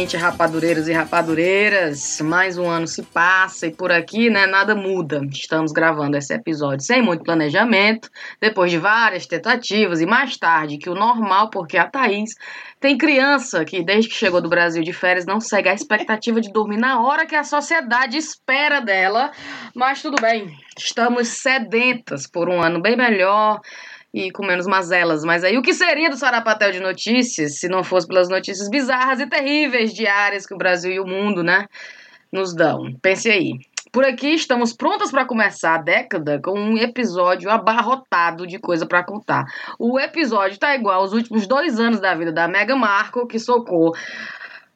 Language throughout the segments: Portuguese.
Exatamente, rapadureiros e rapadureiras, mais um ano se passa e por aqui, né, nada muda. Estamos gravando esse episódio sem muito planejamento, depois de várias tentativas e mais tarde que o normal, porque a Thaís tem criança que desde que chegou do Brasil de férias não segue a expectativa de dormir na hora que a sociedade espera dela, mas tudo bem, estamos sedentas por um ano bem melhor e com menos mazelas. Mas aí o que seria do Sarapatel de notícias se não fosse pelas notícias bizarras e terríveis diárias que o Brasil e o mundo, né, nos dão? Pense aí. Por aqui estamos prontas para começar a década com um episódio abarrotado de coisa para contar. O episódio tá igual aos últimos 2 anos da vida da Meghan Markle, que socou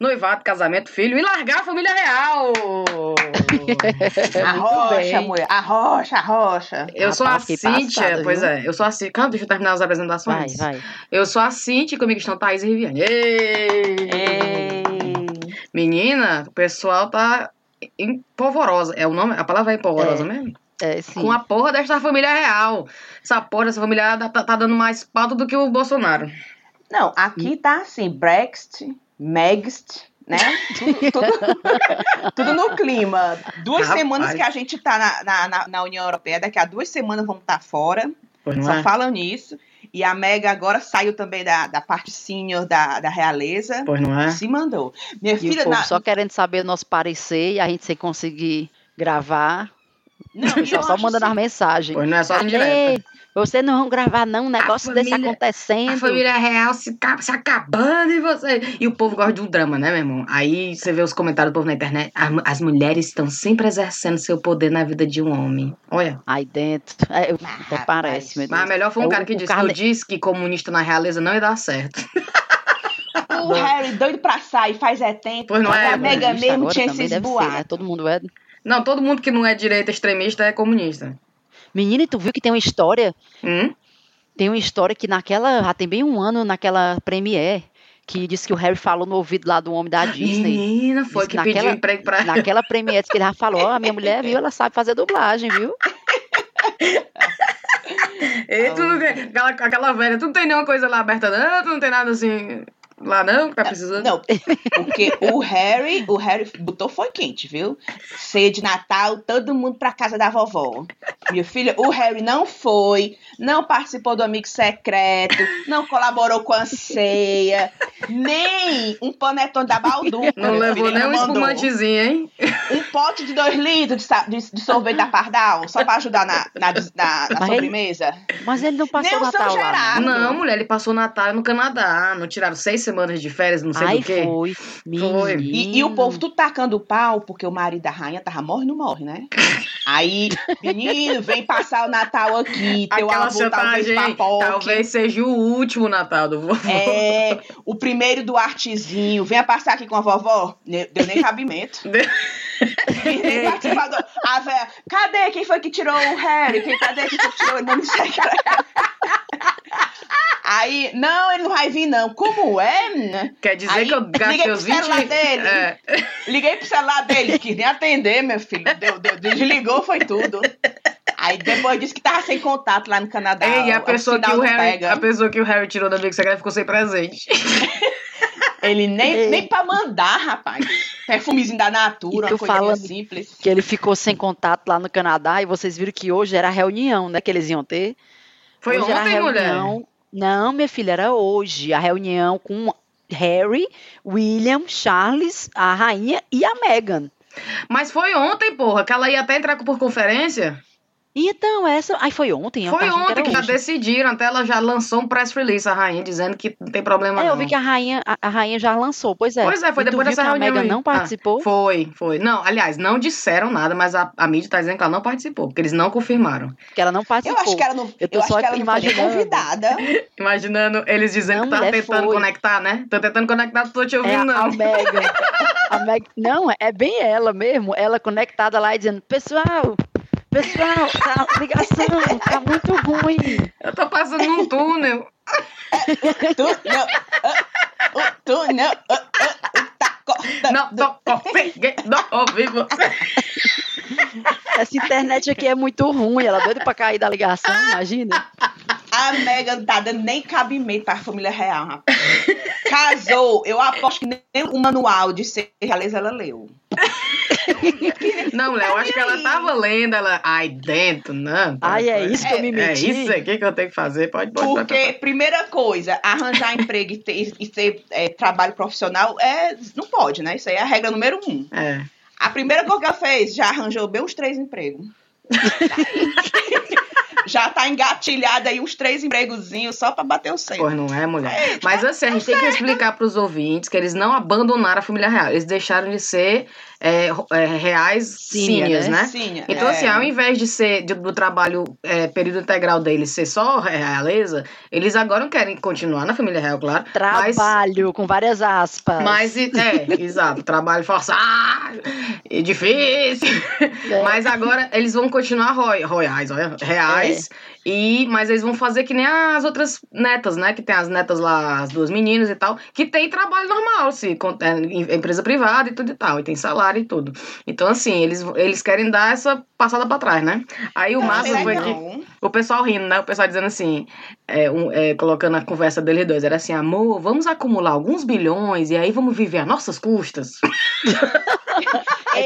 noivado, casamento, filho e largar a família real. Arrocha, mulher. Arrocha. Eu sou a Cíntia. Pois é, eu sou a Cíntia. Calma, deixa eu terminar as apresentações. Vai. Eu sou a Cíntia e comigo estão Thaís e Riviane. Menina, o pessoal tá empolvorosa. É o nome? A palavra é empolvorosa mesmo? É, sim. Com a porra desta família real. Essa porra dessa família tá dando mais pauta do que o Bolsonaro. Não, aqui tá assim, Brexit... Megst, né? Tudo no clima. 2 semanas que a gente tá na União Europeia, daqui a 2 semanas vamos estar fora. Pois só falam nisso. E a Mega agora saiu também da parte senior da realeza. Pois não é? Se mandou. Minha filha, o povo só querendo saber o nosso parecer e a gente sem conseguir gravar. Não, só mandando as mensagens. Pois não é só indireta. Vocês não vão gravar, não, um negócio desse acontecendo. A família real se acabando e você... E o povo gosta de um drama, né, meu irmão? Aí você vê os comentários do povo na internet. As mulheres estão sempre exercendo seu poder na vida de um homem. Olha. Aí dentro. Até parece, meu Deus. Mas melhor foi um cara que disse que eu disse que comunista na realeza não ia dar certo. O Harry doido pra sair faz tempo. Pois não é. A Mega mesmo tinha esses boatos. Né? Todo mundo é... Não, todo mundo que não é direita extremista é comunista. Menina, tu viu que tem uma história? Tem uma história que já tem bem um ano, naquela premiere, que disse que o Harry falou no ouvido lá do homem da Disney. Menina, foi que pediu emprego pra ela. Naquela premiere, disse que ele já falou, a minha mulher, viu, ela sabe fazer dublagem, viu? E tu não tem, aquela velha, tu não tem nenhuma coisa lá aberta não, tu não tem nada assim... Lá não, que tá precisando. Não, porque o Harry botou foi quente, viu? Ceia de Natal, todo mundo pra casa da vovó. Minha filha, o Harry não foi, não participou do Amigo Secreto, não colaborou com a ceia, nem um panetone da Balduca. Não levou nem um espumantezinho, hein? Um pote de 2 litros de sorvete da Pardal, só pra ajudar na sobremesa. Mas ele não passou o Natal lá. Não, mulher, ele passou o Natal no Canadá, não tiraram 6 semanas de férias, não sei do quê. Foi. E o povo tudo tacando o pau, porque o marido da rainha tava morre, né? Aí, menino, vem passar o Natal aqui, teu avô talvez papoque. Talvez seja o último Natal do vovô. É, o primeiro do artezinho, venha passar aqui com a vovó, deu nem cabimento. A véia, cadê? Quem foi que tirou o Harry? Cadê? Quem foi que tirou ele? Não sei, cara. Aí, não, ele não vai vir, não. Como é? Quer dizer aí, que eu gastei os 20... Liguei pro celular dele, quis nem atender, meu filho. Desligou, foi tudo. Aí depois disse que tava sem contato lá no Canadá. E a pessoa que o Harry tirou da Amigo Secreto ficou sem presente. Ele nem pra mandar, rapaz. Perfumezinho da Natura, uma coisa simples. Que ele ficou sem contato lá no Canadá e vocês viram que hoje era a reunião, né, que eles iam ter. Foi hoje ontem, mulher? Não, minha filha, era hoje a reunião com Harry, William, Charles, a rainha e a Meghan. Mas foi ontem, porra, que ela ia até entrar por conferência. E então, essa... Aí foi ontem? Foi ontem que já decidiram, até ela já lançou um press release, a rainha, dizendo que não tem problema não. Eu vi que a rainha já lançou, pois é. Pois é, foi depois dessa reunião. A Meghan não participou? Foi. Não, aliás, não disseram nada, mas a mídia tá dizendo que ela não participou, porque eles não confirmaram. Que ela não participou. Eu acho que ela não, eu tô só imaginando. Convidada. Imaginando eles dizendo que tá tentando conectar, né? Tô tentando conectar, tô te ouvindo, não. A Meghan. Não, é bem ela mesmo, ela conectada lá e dizendo, Pessoal, a ligação tá muito ruim. Eu tô passando num túnel. Túnel. Não conseguindo ouvir você. Essa internet aqui é muito ruim. Ela é doida pra cair da ligação, imagina. A Meghan não tá dando nem cabimento pra família real, rapaz. casou, eu aposto que nem o manual de ser realeza ela leu. Não, Léo, acho que ela tava lendo, ela... Ai, dentro, não. Ai, é isso que eu me meti? É isso aqui que eu tenho que fazer, pode. Porque, primeira coisa, arranjar emprego e ter trabalho profissional, não pode, né? Isso aí é a regra número 1. É. A primeira coisa que ela fez, já arranjou bem uns 3 empregos. Já tá engatilhada aí uns 3 empregozinhos só pra bater o centro. Pois não é, mulher? É, mas assim, a gente tem que explicar pros ouvintes que eles não abandonaram a família real. Eles deixaram de ser reais cínias, né? Cínia, então assim, ao invés de ser do trabalho período integral deles ser só realeza, eles agora querem continuar na família real, claro. Trabalho, mas, com várias aspas. Mas, exato. Trabalho forçado, difícil. É. Mas agora eles vão continuar reais. Mas eles vão fazer que nem as outras netas, né? Que tem as netas lá, as 2 meninas e tal, que tem trabalho normal, empresa privada e tudo e tal, e tem salário e tudo. Então, assim, eles querem dar essa passada pra trás, né? Aí o máximo foi que... O pessoal rindo, né? O pessoal dizendo assim, colocando a conversa deles dois, era assim, amor, vamos acumular alguns bilhões e aí vamos viver a nossas custas.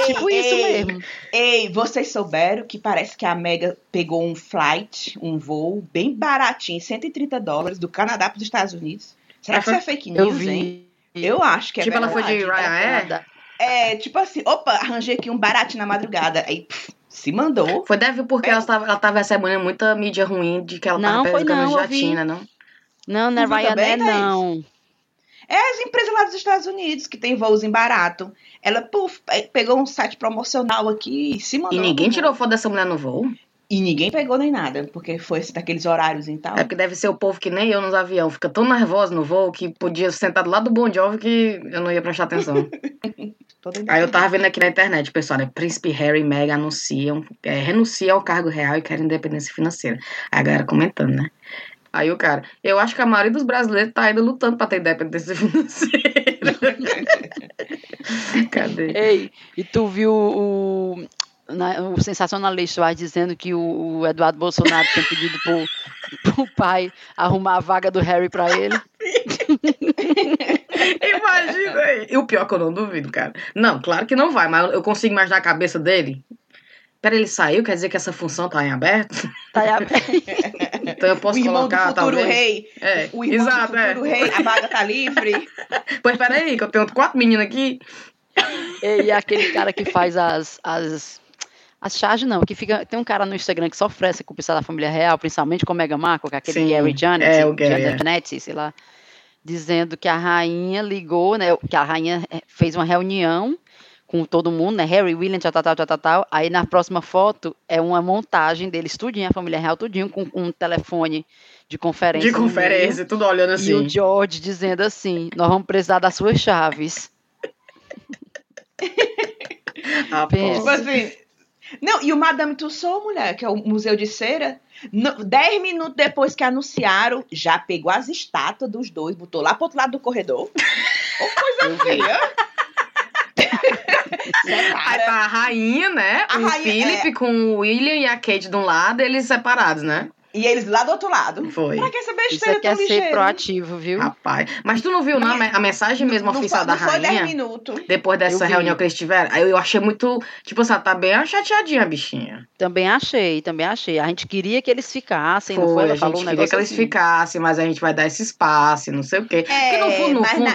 Isso mesmo. Ei, vocês souberam que parece que a Mega pegou um voo bem baratinho, $130, do Canadá para os Estados Unidos. Será que isso é fake news, hein? Eu acho que é verdade. Tipo, ela foi de Ryanair? É, tipo assim, opa, arranjei aqui um baratinho na madrugada. Aí, se mandou. Foi deve porque ela tava recebendo muita mídia ruim de que ela tava pegando jatina, não? Não, não é Ryanair, não. É as empresas lá dos Estados Unidos, que tem voos em barato. Ela, pegou um site promocional aqui e se mandou. E ninguém tirou foto dessa mulher no voo? E ninguém pegou nem nada, porque foi daqueles horários e tal. É porque deve ser o povo que nem eu nos aviões. Fica tão nervosa no voo que podia sentar do lado do Bon Jovi que eu não ia prestar atenção. Aí eu tava vendo aqui na internet, pessoal, né? Príncipe Harry e Meghan renunciam ao cargo real e querem independência financeira. Aí a galera comentando, né? Aí o cara, eu acho que a maioria dos brasileiros tá ainda lutando pra ter independência financeira. Cadê? Ei, e tu viu o sensacionalista lá dizendo que o Eduardo Bolsonaro tem pedido pro pai arrumar a vaga do Harry pra ele? Imagina aí. E o pior que eu não duvido, cara. Não, claro que não vai, mas eu consigo imaginar a cabeça dele. Peraí, ele saiu? Quer dizer que essa função tá em aberto? Tá em aberto. Então eu posso colocar, talvez... Rei. É, o irmão exato, do futuro rei. A vaga tá livre. Pois peraí, que eu tenho 4 meninas aqui. E aquele cara que faz as charges, não. Que fica, tem um cara no Instagram que só oferece com o pessoal da família real, principalmente com o Meghan Markle, que é aquele Gary Janet, sei lá, dizendo que a rainha ligou, né? Que a rainha fez uma reunião com todo mundo, né, Harry, William, tal, aí na próxima foto é uma montagem deles tudinho, a família real tudinho, com um telefone de conferência, tudo olhando assim. E o George dizendo assim, nós vamos precisar das suas chaves. Tipo assim, não, e o Madame Tussauds, mulher, que é o Museu de Cera, 10 minutos depois que anunciaram, já pegou as estátuas dos dois, botou lá pro outro lado do corredor. Ou coisa feia. Aí tá a rainha, né? O Philip com o William e a Kate de um lado, eles separados, né? E eles lá do outro lado. Foi. Pra que essa besteira tão ligeira? Isso aqui é ser proativo, viu? Rapaz. Mas tu não viu, não, a mensagem mesmo oficial da rainha? Não foi 10 minutos. Depois dessa reunião que eles tiveram? Aí eu achei muito... Tipo assim, ela tá bem chateadinha, a bichinha. Também achei. A gente queria que eles ficassem, não foi? Ela falou um negócio assim. A gente queria que eles ficassem, mas a gente vai dar esse espaço, não sei o quê. Porque no fundo...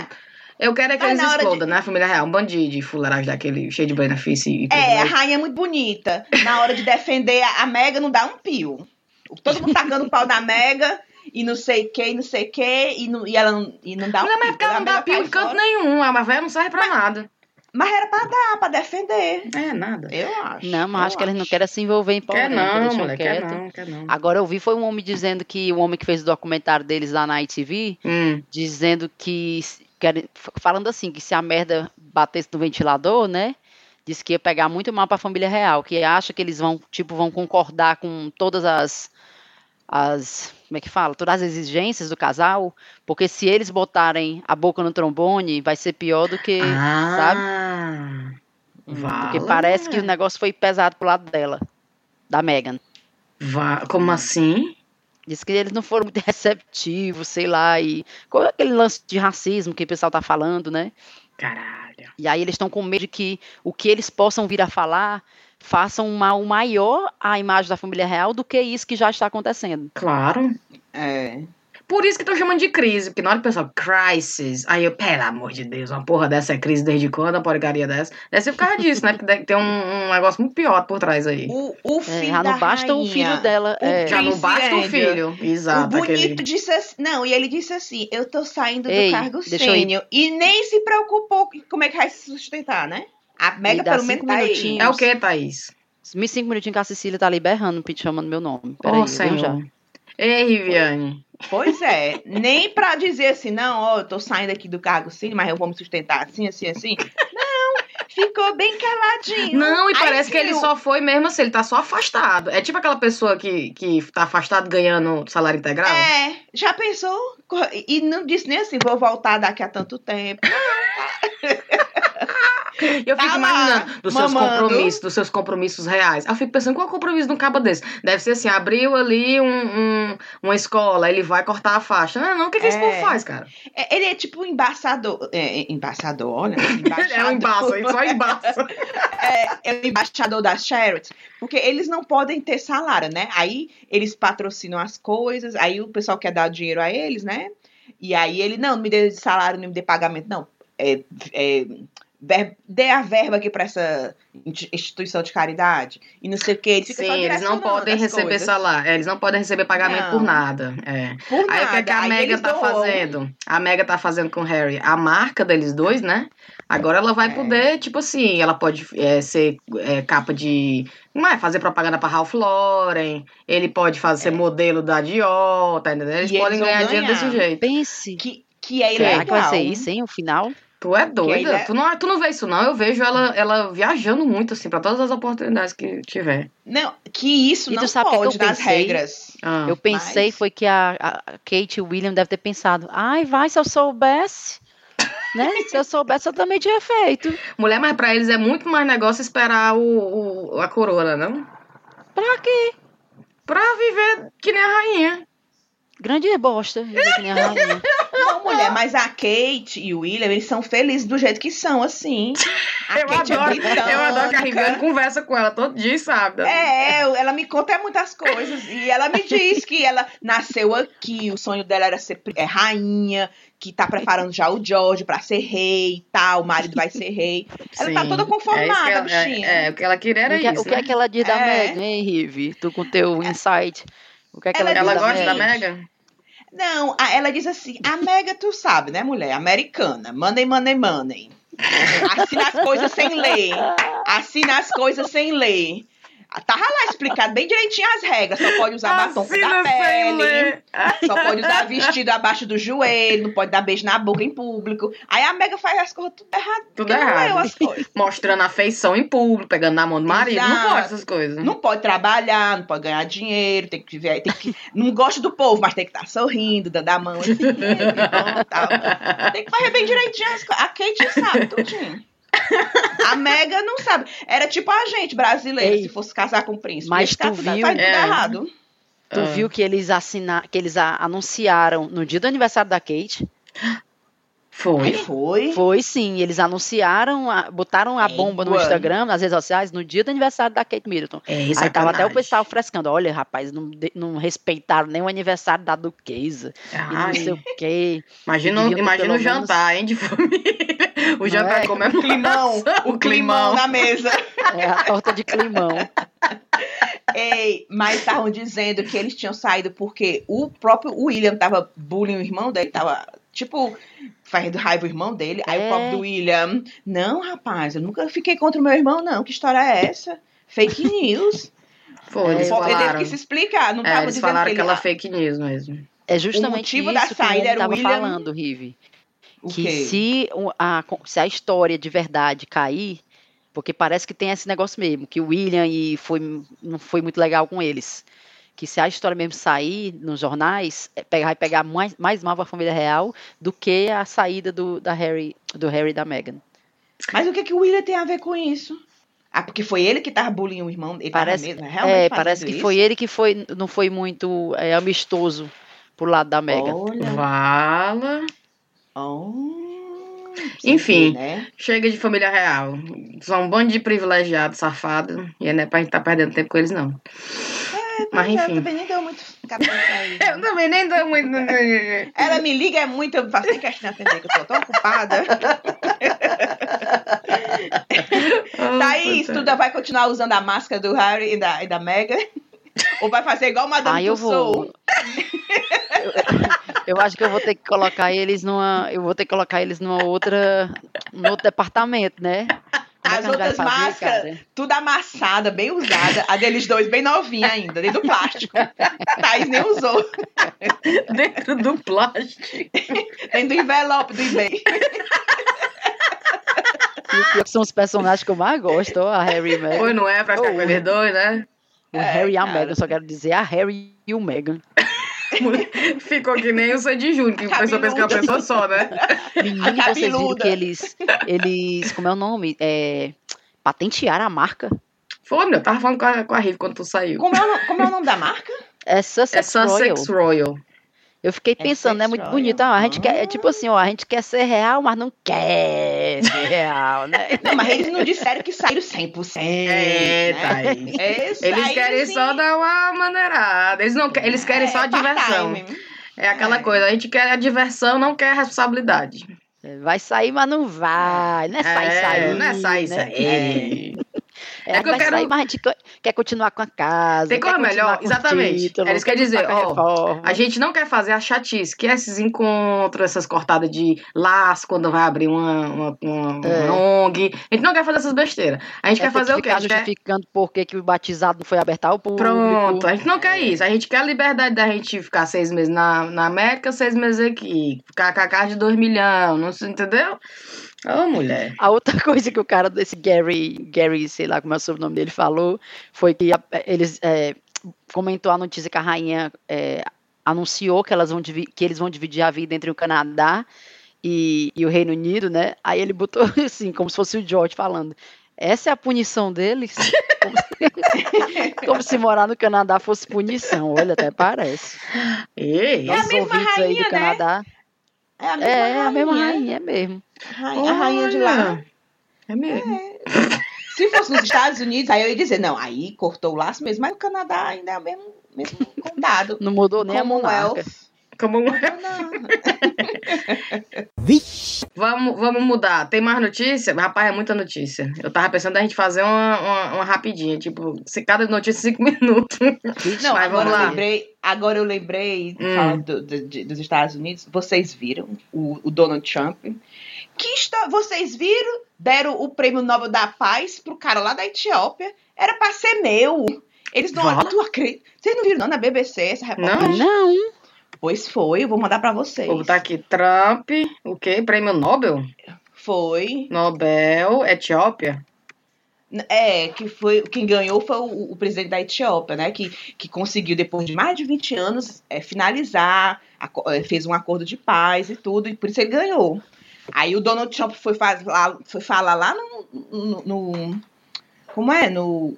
Eu quero é que eles explodam, né? A família real, um bandido de fuleiragem daquele, cheio de benefício. A rainha é muito bonita. Na hora de defender a Mega, não dá um pio. Todo mundo tacando o pau da Mega e não sei o que, e não dá um pio. Mas porque ela não dá pio em canto nenhum. A velha não serve pra nada. Mas era pra dar, pra defender. É, nada. Eu acho. Não, mas acho que eles não querem se envolver em política. Quer não, mulher. Agora eu vi, foi um homem dizendo que... O homem que fez o documentário deles lá na ITV, dizendo que... Falando assim, que se a merda batesse no ventilador, né? Diz que ia pegar muito mal pra família real. Que acha que eles vão concordar com todas as como é que fala? Todas as exigências do casal. Porque se eles botarem a boca no trombone, vai ser pior do que, sabe? Porque parece que o negócio foi pesado pro lado dela. Da Meghan. Como assim? Diz que eles não foram muito receptivos, sei lá, e... Qual é aquele lance de racismo que o pessoal tá falando, né? Caralho. E aí eles estão com medo de que o que eles possam vir a falar faça um mal maior à imagem da família real do que isso que já está acontecendo. Claro. É... Por isso que estão chamando de crise, porque na hora que o pessoal, crisis, aí eu, pelo amor de Deus, uma porra dessa é crise desde quando, uma porcaria dessa? Deve ser por causa disso, né? Porque tem um negócio muito pior por trás aí. O filho já não basta rainha, o filho dela. Já não basta o filho. Exato. O bonito aquele... disse assim, não, e ele disse assim, eu tô saindo do cargo sênior. E nem se preocupou como é que vai se sustentar, né? A Mega pelo menos tá aí. É o quê, Thaís? Me 5 minutinhos que a Cecília tá ali berrando, chamando meu nome. Peraí, eu já. Ei, Riviane. Pois é, nem pra dizer assim, não, ó, eu tô saindo aqui do cargo sim, mas eu vou me sustentar assim, assim, assim. Não, ficou bem caladinho. Não, e parece que ele só foi mesmo assim, ele tá só afastado. É tipo aquela pessoa que tá afastado ganhando salário integral? É, já pensou? E não disse nem assim, vou voltar daqui a tanto tempo. Não, tá. Eu fico imaginando dos seus compromissos reais. Eu fico pensando, qual é o compromisso de um cabo desse? Deve ser assim, abriu ali uma escola, ele vai cortar a faixa. Não, o que esse povo faz, cara? Ele é tipo um embaçador. Olha. É um embaço, ele só embaça. É o embaixador da Charity, porque eles não podem ter salário, né? Aí eles patrocinam as coisas, aí o pessoal quer dar dinheiro a eles, né? E aí ele, não me dê salário, não me dê pagamento, não. Dê a verba aqui pra essa instituição de caridade e não sei o que. Eles não podem receber salário, eles não podem receber pagamento por nada. Aí o que a Mega tá fazendo? A Mega tá fazendo com o Harry a marca deles dois, né? Agora ela vai poder, tipo assim, ela pode ser capa de... Não é fazer propaganda pra Ralph Lauren, ele pode ser modelo da Dior, tá entendendo? Eles podem ganhar dinheiro desse jeito. Pense que é ilegal. Será que vai ser isso, hein, o final? Tu é doida, tu não vê isso não, eu vejo ela viajando muito, assim, pra todas as oportunidades que tiver. Não, que isso e não pode nas regras. Eu pensei, foi que a Kate e o William devem ter pensado, se eu soubesse, né, se eu soubesse eu também tinha feito. Mulher, mas pra eles é muito mais negócio esperar a corona, não? Pra quê? Pra viver que nem a rainha. Grande bosta. Não, mulher, mas a Kate e o William, eles são felizes do jeito que são, assim. Eu adoro que a Riviane conversa com ela todo dia, sabe? Ela me conta muitas coisas. E ela me diz que ela nasceu aqui, o sonho dela era ser rainha, que tá preparando já o George pra ser rei e tal, o marido vai ser rei. Ela tá toda conformada, bichinha. O que ela queria era isso, né? O que é que ela diz da Meghan, hein, Rivi? Tu com teu insight... O que é que ela gosta da Mega? Não, ela diz assim, a Mega, tu sabe, né, mulher? Americana, money, money, money. Assina as coisas sem ler. Tava lá explicado bem direitinho as regras. Só pode usar batom da pele. Só pode usar vestido abaixo do joelho. Não pode dar beijo na boca em público. Aí a Mega faz as coisas tudo errado. Mostrando afeição em público, pegando na mão do marido. Exato. Não pode essas coisas. Não pode trabalhar, não pode ganhar dinheiro. Tem que não gosta do povo, mas tem que estar sorrindo, dando a mão. Assim, tal. Tem que fazer bem direitinho as coisas. A Kate sabe tudinho. A Mega não sabe. Era tipo a gente brasileira, se fosse casar com o príncipe. Mas tu viu, faz tudo errado. Tu viu que eles anunciaram no dia do aniversário da Kate? Foi. Foi sim. Eles anunciaram, botaram a bomba no Instagram, nas redes sociais, no dia do aniversário da Kate Middleton. Aí tava até o pessoal frescando. Olha, rapaz, não respeitaram nem o aniversário da duquesa. E não sei o quê. Imagina o jantar, hein, de família. O jantar comendo o climão na mesa. A torta de climão. Ei, mas estavam dizendo que eles tinham saído porque o próprio William tava bullying o irmão dele, tava tipo fazendo raiva o irmão dele. Aí o próprio William, não, rapaz, eu nunca fiquei contra o meu irmão, não. Que história é essa? Fake news. Foi, ele teve que se explicar, não tava dizendo falaram que ela fake news mesmo. É justamente o motivo isso da saída que era o William falando, Rivi. Que se a história de verdade cair, porque parece que tem esse negócio mesmo, que o William não foi muito legal com eles, que se a história mesmo sair nos jornais, vai pegar mais mal para a família real do que a saída do Harry e da Meghan. Mas o que o William tem a ver com isso? Ah, porque foi ele que tava bullying o irmão dele. Parece que isso? Foi ele que foi, não foi muito amistoso pro lado da Meghan. Fala. Enfim, né? Chega de família real. São um bando de privilegiados, safados. E não é pra gente tá perdendo tempo com eles, não. Mas enfim. Eu também nem deu muito. Eu também nem dou muito. Ela me liga, é muito. Eu faço questão de atender, que eu tô tão ocupada. Thaís, tu vai continuar usando a máscara do Harry e da Meghan? Ou vai fazer igual Madame Tussauds? Eu acho que eu vou ter que colocar eles numa. Eu vou ter que colocar eles numa outra. Num outro departamento, né? As outras máscaras, cara? Tudo amassada, bem usada. A deles dois bem novinha ainda, dentro do plástico. Thaís nem usou. Dentro do plástico. Dentro do envelope do eBay. E são os personagens que eu mais gosto, a Harry e Meghan. Pois não é, pra ficar com eles dois, né? O Harry e a Meghan, eu só quero dizer a Harry e o Meghan. Ficou que nem o Sandy Júnior, que a pessoa pensa que é uma pessoa só, né? Menino, vocês viram que eles como é o nome? Patentearam a marca. Foi, meu, eu tava falando com a Riv quando tu saiu. Como é o nome da marca? É Sussex Royal. Eu fiquei pensando, né? Muito bonito. Ah, a gente quer, é tipo assim, ó, a gente quer ser real, mas não quer ser real, né? Não, mas eles não disseram que saíram 100%. É, né? Tá aí. Eles querem só dar uma maneirada. Eles querem só a diversão. É aquela coisa, a gente quer a diversão, não quer a responsabilidade. Vai sair, mas não vai. Não é sair. Não é sair, né? Sair. É que eu quero... sair, mas a gente quer continuar com a casa. Tem como melhor? Exatamente. Título, eles querem dizer, a gente não quer fazer a chatice, que é esses encontros, essas cortadas de laço quando vai abrir uma ONG. A gente não quer fazer essas besteiras. A gente quer fazer que o quê? A gente justificando por que o batizado não foi aberto ao público. Pronto, a gente não quer isso. A gente quer a liberdade da gente ficar 6 meses na América, 6 meses aqui. Ficar com a casa de 2 milhões, não sei, entendeu? Oh, mulher. A outra coisa que o cara desse Gary, sei lá como é o sobrenome dele, falou, foi que eles comentou a notícia que a rainha anunciou que, eles vão dividir a vida entre o Canadá e o Reino Unido, né? Aí ele botou assim, como se fosse o George falando, essa é a punição deles? Como se morar no Canadá fosse punição, olha, até parece. Ei, é a mesma rainha, aí do, né? Canadá. É a mesma rainha. É a mesma rainha, é mesmo. A rainha de lá. É mesmo. É. Se fosse nos Estados Unidos, aí eu ia dizer, não, aí cortou o laço mesmo, mas o Canadá ainda é o mesmo condado. Não mudou nem como a monarca. Vamos mudar. Tem mais notícia? Rapaz, é muita notícia. Eu tava pensando a gente fazer uma rapidinha, tipo, cada notícia 5 minutos. Não, mas agora eu lembrei. Agora eu lembrei, falando dos Estados Unidos, vocês viram o Donald Trump? Vocês viram? Deram o prêmio Nobel da Paz pro cara lá da Etiópia. Era pra ser meu. Eles não acreditam. Vocês não viram não na BBC essa reportagem? Não. Pois foi, eu vou mandar pra vocês. Vou botar aqui, Trump, o quê? Prêmio Nobel? Foi. Nobel, Etiópia? Quem ganhou foi o presidente da Etiópia, né? Que conseguiu, depois de mais de 20 anos, finalizar, fez um acordo de paz e tudo, e por isso ele ganhou. Aí o Donald Trump foi falar lá no como é? No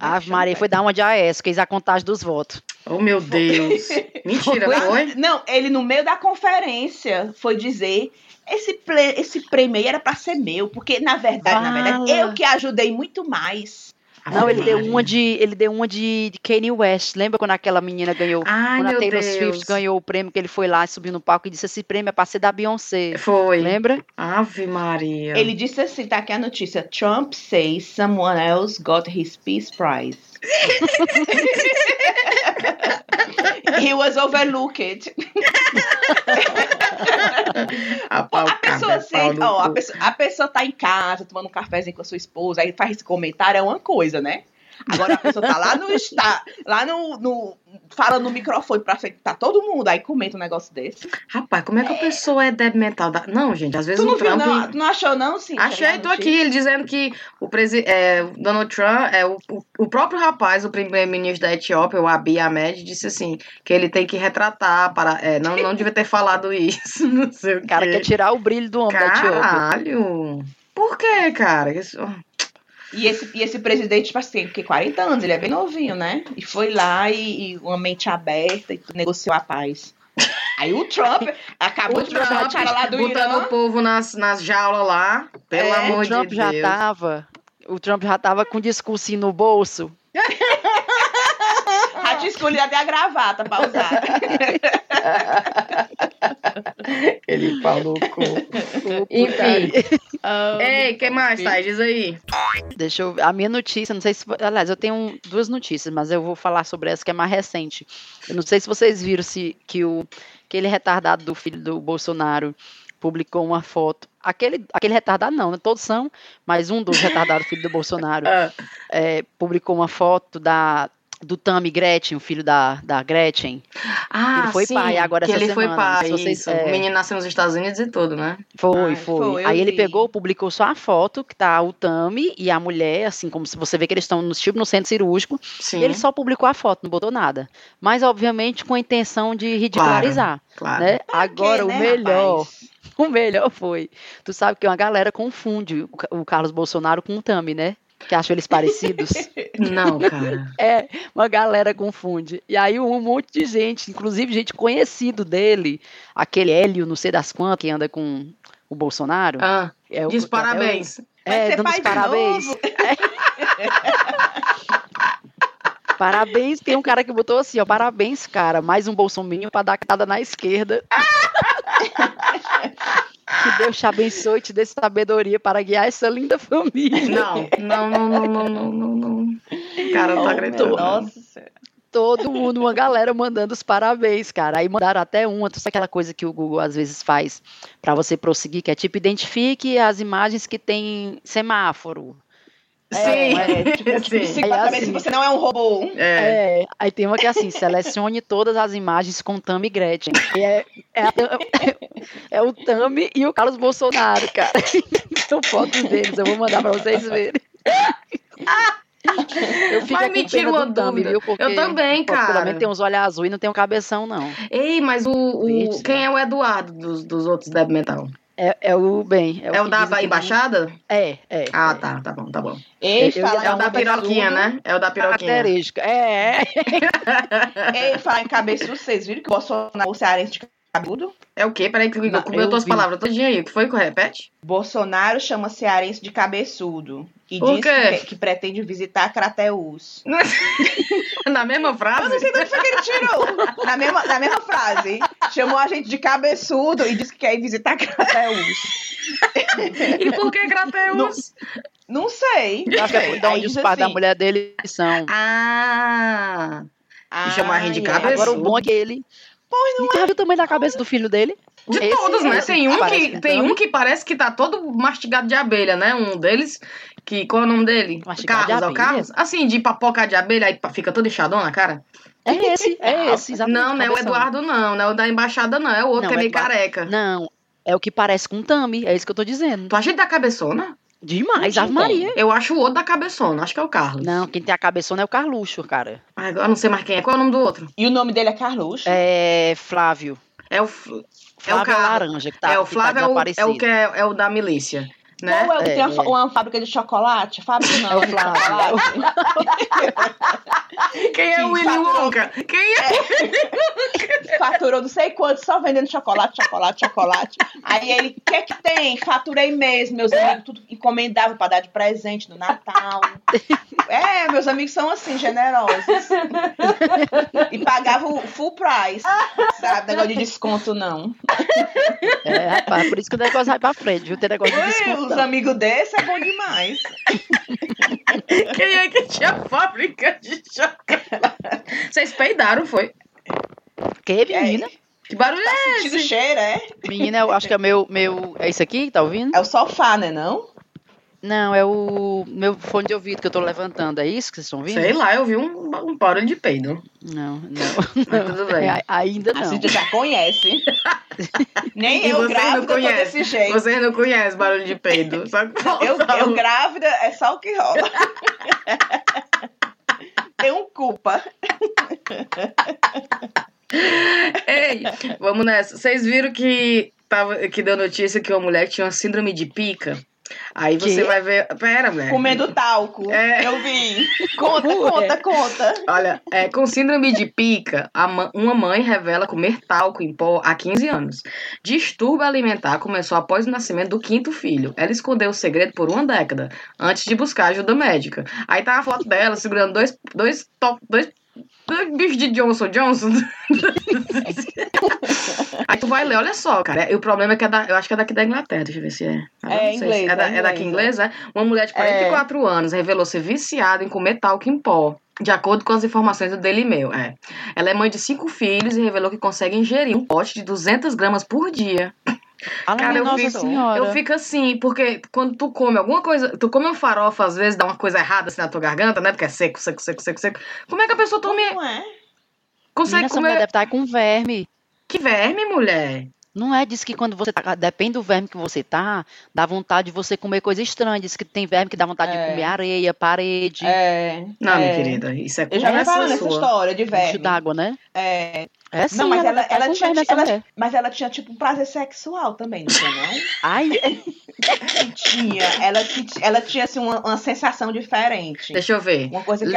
Ave Maria, foi dar uma de AES, fez a contagem dos votos. Oh, meu Deus. Mentira, foi? Não, ele no meio da conferência foi dizer, esse prêmio aí era pra ser meu, porque na verdade, eu que ajudei muito mais. Não, ele deu uma de Kanye West. Lembra quando aquela menina ganhou? Ai, quando a Taylor Swift ganhou o prêmio, que ele foi lá e subiu no palco e disse, esse prêmio é pra ser da Beyoncé. Foi. Lembra? Ave Maria. Ele disse assim, tá aqui a notícia. Trump says someone else got his Peace Prize. He was overlooked. A pessoa tá em casa tomando um cafezinho com a sua esposa, aí faz esse comentário, é uma coisa, né? Agora a pessoa tá lá no falando no microfone pra frente, tá todo mundo, aí comenta um negócio desse. Rapaz, como é que a pessoa é débil mental? Não, gente, às vezes tu não viu, Trump... não? Tu não achou, não, Cíntia? Achei, tô aqui, ele dizendo que Donald Trump, o próprio rapaz, o primeiro-ministro da Etiópia, o Abiy Ahmed, disse assim, que ele tem que retratar, não devia ter falado isso, não sei o quê. O cara quer tirar o brilho do homem da Etiópia. Caralho! Por quê, cara? Isso... E esse presidente, tipo assim, porque 40 anos, ele é bem novinho, né? E foi lá e uma mente aberta e negociou a paz. Aí o Trump acabou de mandar o cara lá do Irã. Botando o povo nas jaulas lá, pelo amor de Deus. O Trump já tava com o discursinho no bolso. Já tinha escolhido até a gravata pra usar. Ele falou com... Enfim. Ei, o que mais, Thaís? Diz aí. Deixa eu... A minha notícia, não sei se... Aliás, eu tenho duas notícias, mas eu vou falar sobre essa que é mais recente. Eu não sei se vocês viram aquele retardado do filho do Bolsonaro publicou uma foto. Aquele retardado não, né? Todos são, mas um dos retardados, filho do Bolsonaro, publicou uma foto do Tami Gretchen, o filho da Gretchen. Ah, ele foi pai agora essa semana. O menino nasceu nos Estados Unidos e tudo, né? Foi. Aí ele pegou, publicou só a foto, que tá o Tami e a mulher, assim, como se você vê que eles estão no centro cirúrgico. Sim. E ele só publicou a foto, não botou nada. Mas, obviamente, com a intenção de ridicularizar. Claro. Né? Agora, o melhor... Rapaz? O melhor foi... Tu sabe que uma galera confunde o Carlos Bolsonaro com o Tami, né? Que acham eles parecidos. Não, cara. É, uma galera confunde. E aí um monte de gente, inclusive gente conhecido dele, aquele Hélio, não sei das quantas, que anda com o Bolsonaro. Ah, diz parabéns. Dando os parabéns. Parabéns, tem um cara que botou assim, ó, parabéns, cara, mais um bolsominho pra dar cada na esquerda. Que Deus te abençoe e te dê sabedoria para guiar essa linda família. Não. Cara, não tá acreditando. Nossa Senhora. Todo mundo, uma galera mandando os parabéns, cara. Aí mandaram até uma, sabe aquela coisa que o Google às vezes faz pra você prosseguir, que é tipo, identifique as imagens que tem semáforo. Sim. Aí, assim, você não é um robô. Aí tem uma que é assim, selecione todas as imagens com Tami e Gretchen. E é o Tami e o Carlos Bolsonaro, cara. São fotos deles, eu vou mandar pra vocês verem. Mas me tira uma dúvida. Viu? Porque, eu também, cara. Pelo menos tem uns olhos azuis e não tem um cabeção, não. Ei, mas quem é o Eduardo dos outros Dev Metal? É o da Embaixada? É. Ah, tá bom. É o da piroquinha, né? É o da piroquinha. Característica, Ei, falar em cabeça, vocês viram que o Bolsonaro cearense de cabeludo? É o quê? Peraí que comeu tuas palavras todinha aí. O que foi que repete? Bolsonaro chama cearense de cabeçudo e diz que pretende visitar Crateús. Na mesma frase? Eu não sei de onde foi que ele tirou. Na mesma frase. Chamou a gente de cabeçudo e disse que quer ir visitar Crateús. E por que Crateús? Não sei. De onde os pais da mulher dele são. E chamou a gente de cabeçudo. Agora o bom é que ele... Pois não é. Já viu o tamanho da cabeça do filho dele? De esse, todos, né? Tem um que parece que tá todo mastigado de abelha, né? Um deles, que... Qual é o nome dele? Carlos? Assim, de papoca de abelha, aí fica todo inchadão na cara. É esse, exatamente. Não, não é o Eduardo, não é o da Embaixada, não. É o outro que é meio careca. Não, é o que parece com o Tami, é isso que eu tô dizendo. Tu acha ele da cabeçona? Demais, Ave Maria. Eu acho o outro da cabeçona, acho que é o Carlos. Não, quem tem a cabeçona é o Carluxo, cara. Agora não sei mais quem é. Qual é o nome do outro? E o nome dele é Carluxo? É Flávio. É o laranja que tá. É o Flávio, é o da milícia. Né? Ou é o que tem uma fábrica de chocolate? Fábrica não, é o Flávio. Quem é o William Wonka? Quem é o William Wonka? Faturou não sei quanto, só vendendo chocolate. Aí ele, o que tem? Faturei mesmo, meus amigos, tudo encomendava pra dar de presente no Natal. Meus amigos são assim, generosos. E pagavam full price. Sabe, negócio de desconto não. Rapaz, por isso que o negócio vai pra frente, viu? Tem negócio de desconto. Os amigos desses é bom demais. Quem é que tinha fábrica de chocolate? Vocês peidaram, foi? Que, menina? Que barulho tá é esse? Cheiro, Menina, eu acho que é meu... É isso aqui que tá ouvindo? É o sofá, né, não? Não, é o meu fone de ouvido que eu tô levantando. É isso que vocês estão ouvindo? Sei lá, eu vi um barulho de peido. Não. Mas tudo bem. Ainda não. A Cíntia já conhece. Nem e eu grávida tô desse jeito. Vocês não conhecem barulho de peido. Só que eu grávida é só o que rola. Tem um culpa. Ei, vamos nessa. Vocês viram que deu notícia que uma mulher tinha uma síndrome de pica? Aí você vai ver... Pera, mulher. Comendo talco. É. Eu vi. Conta. Olha, com síndrome de pica, uma mãe revela comer talco em pó há 15 anos. Distúrbio alimentar começou após o nascimento do quinto filho. Ela escondeu o segredo por uma década, antes de buscar ajuda médica. Aí tá a foto dela segurando dois bichos de Johnson. Aí tu vai ler, olha só, cara. O problema é que eu acho que é daqui da Inglaterra, deixa eu ver se é. Inglês. É daqui inglesa, é? Uma mulher de 44 anos revelou ser viciada em comer talco em pó. De acordo com as informações do Daily Mail, Ela é mãe de 5 filhos e revelou que consegue ingerir um pote de 200 gramas por dia. Cara, eu fico assim, porque quando tu come alguma coisa, tu come um farofa, às vezes dá uma coisa errada assim na tua garganta, né? Porque é seco. Como é que a pessoa consegue comer? Deve estar com verme. Que verme, mulher? Não é, diz que quando você tá, depende do verme que você tá, dá vontade de você comer coisa estranha, diz que tem verme que dá vontade de comer areia, parede. Minha querida, isso é coisa sua. Eu já falei nessa história de verme. Bicho d'água, né? É sim, não, mas ela tinha tipo um prazer sexual também, não tinha, não? Ai! Ela tinha assim, uma sensação diferente. Deixa eu ver. Uma coisa que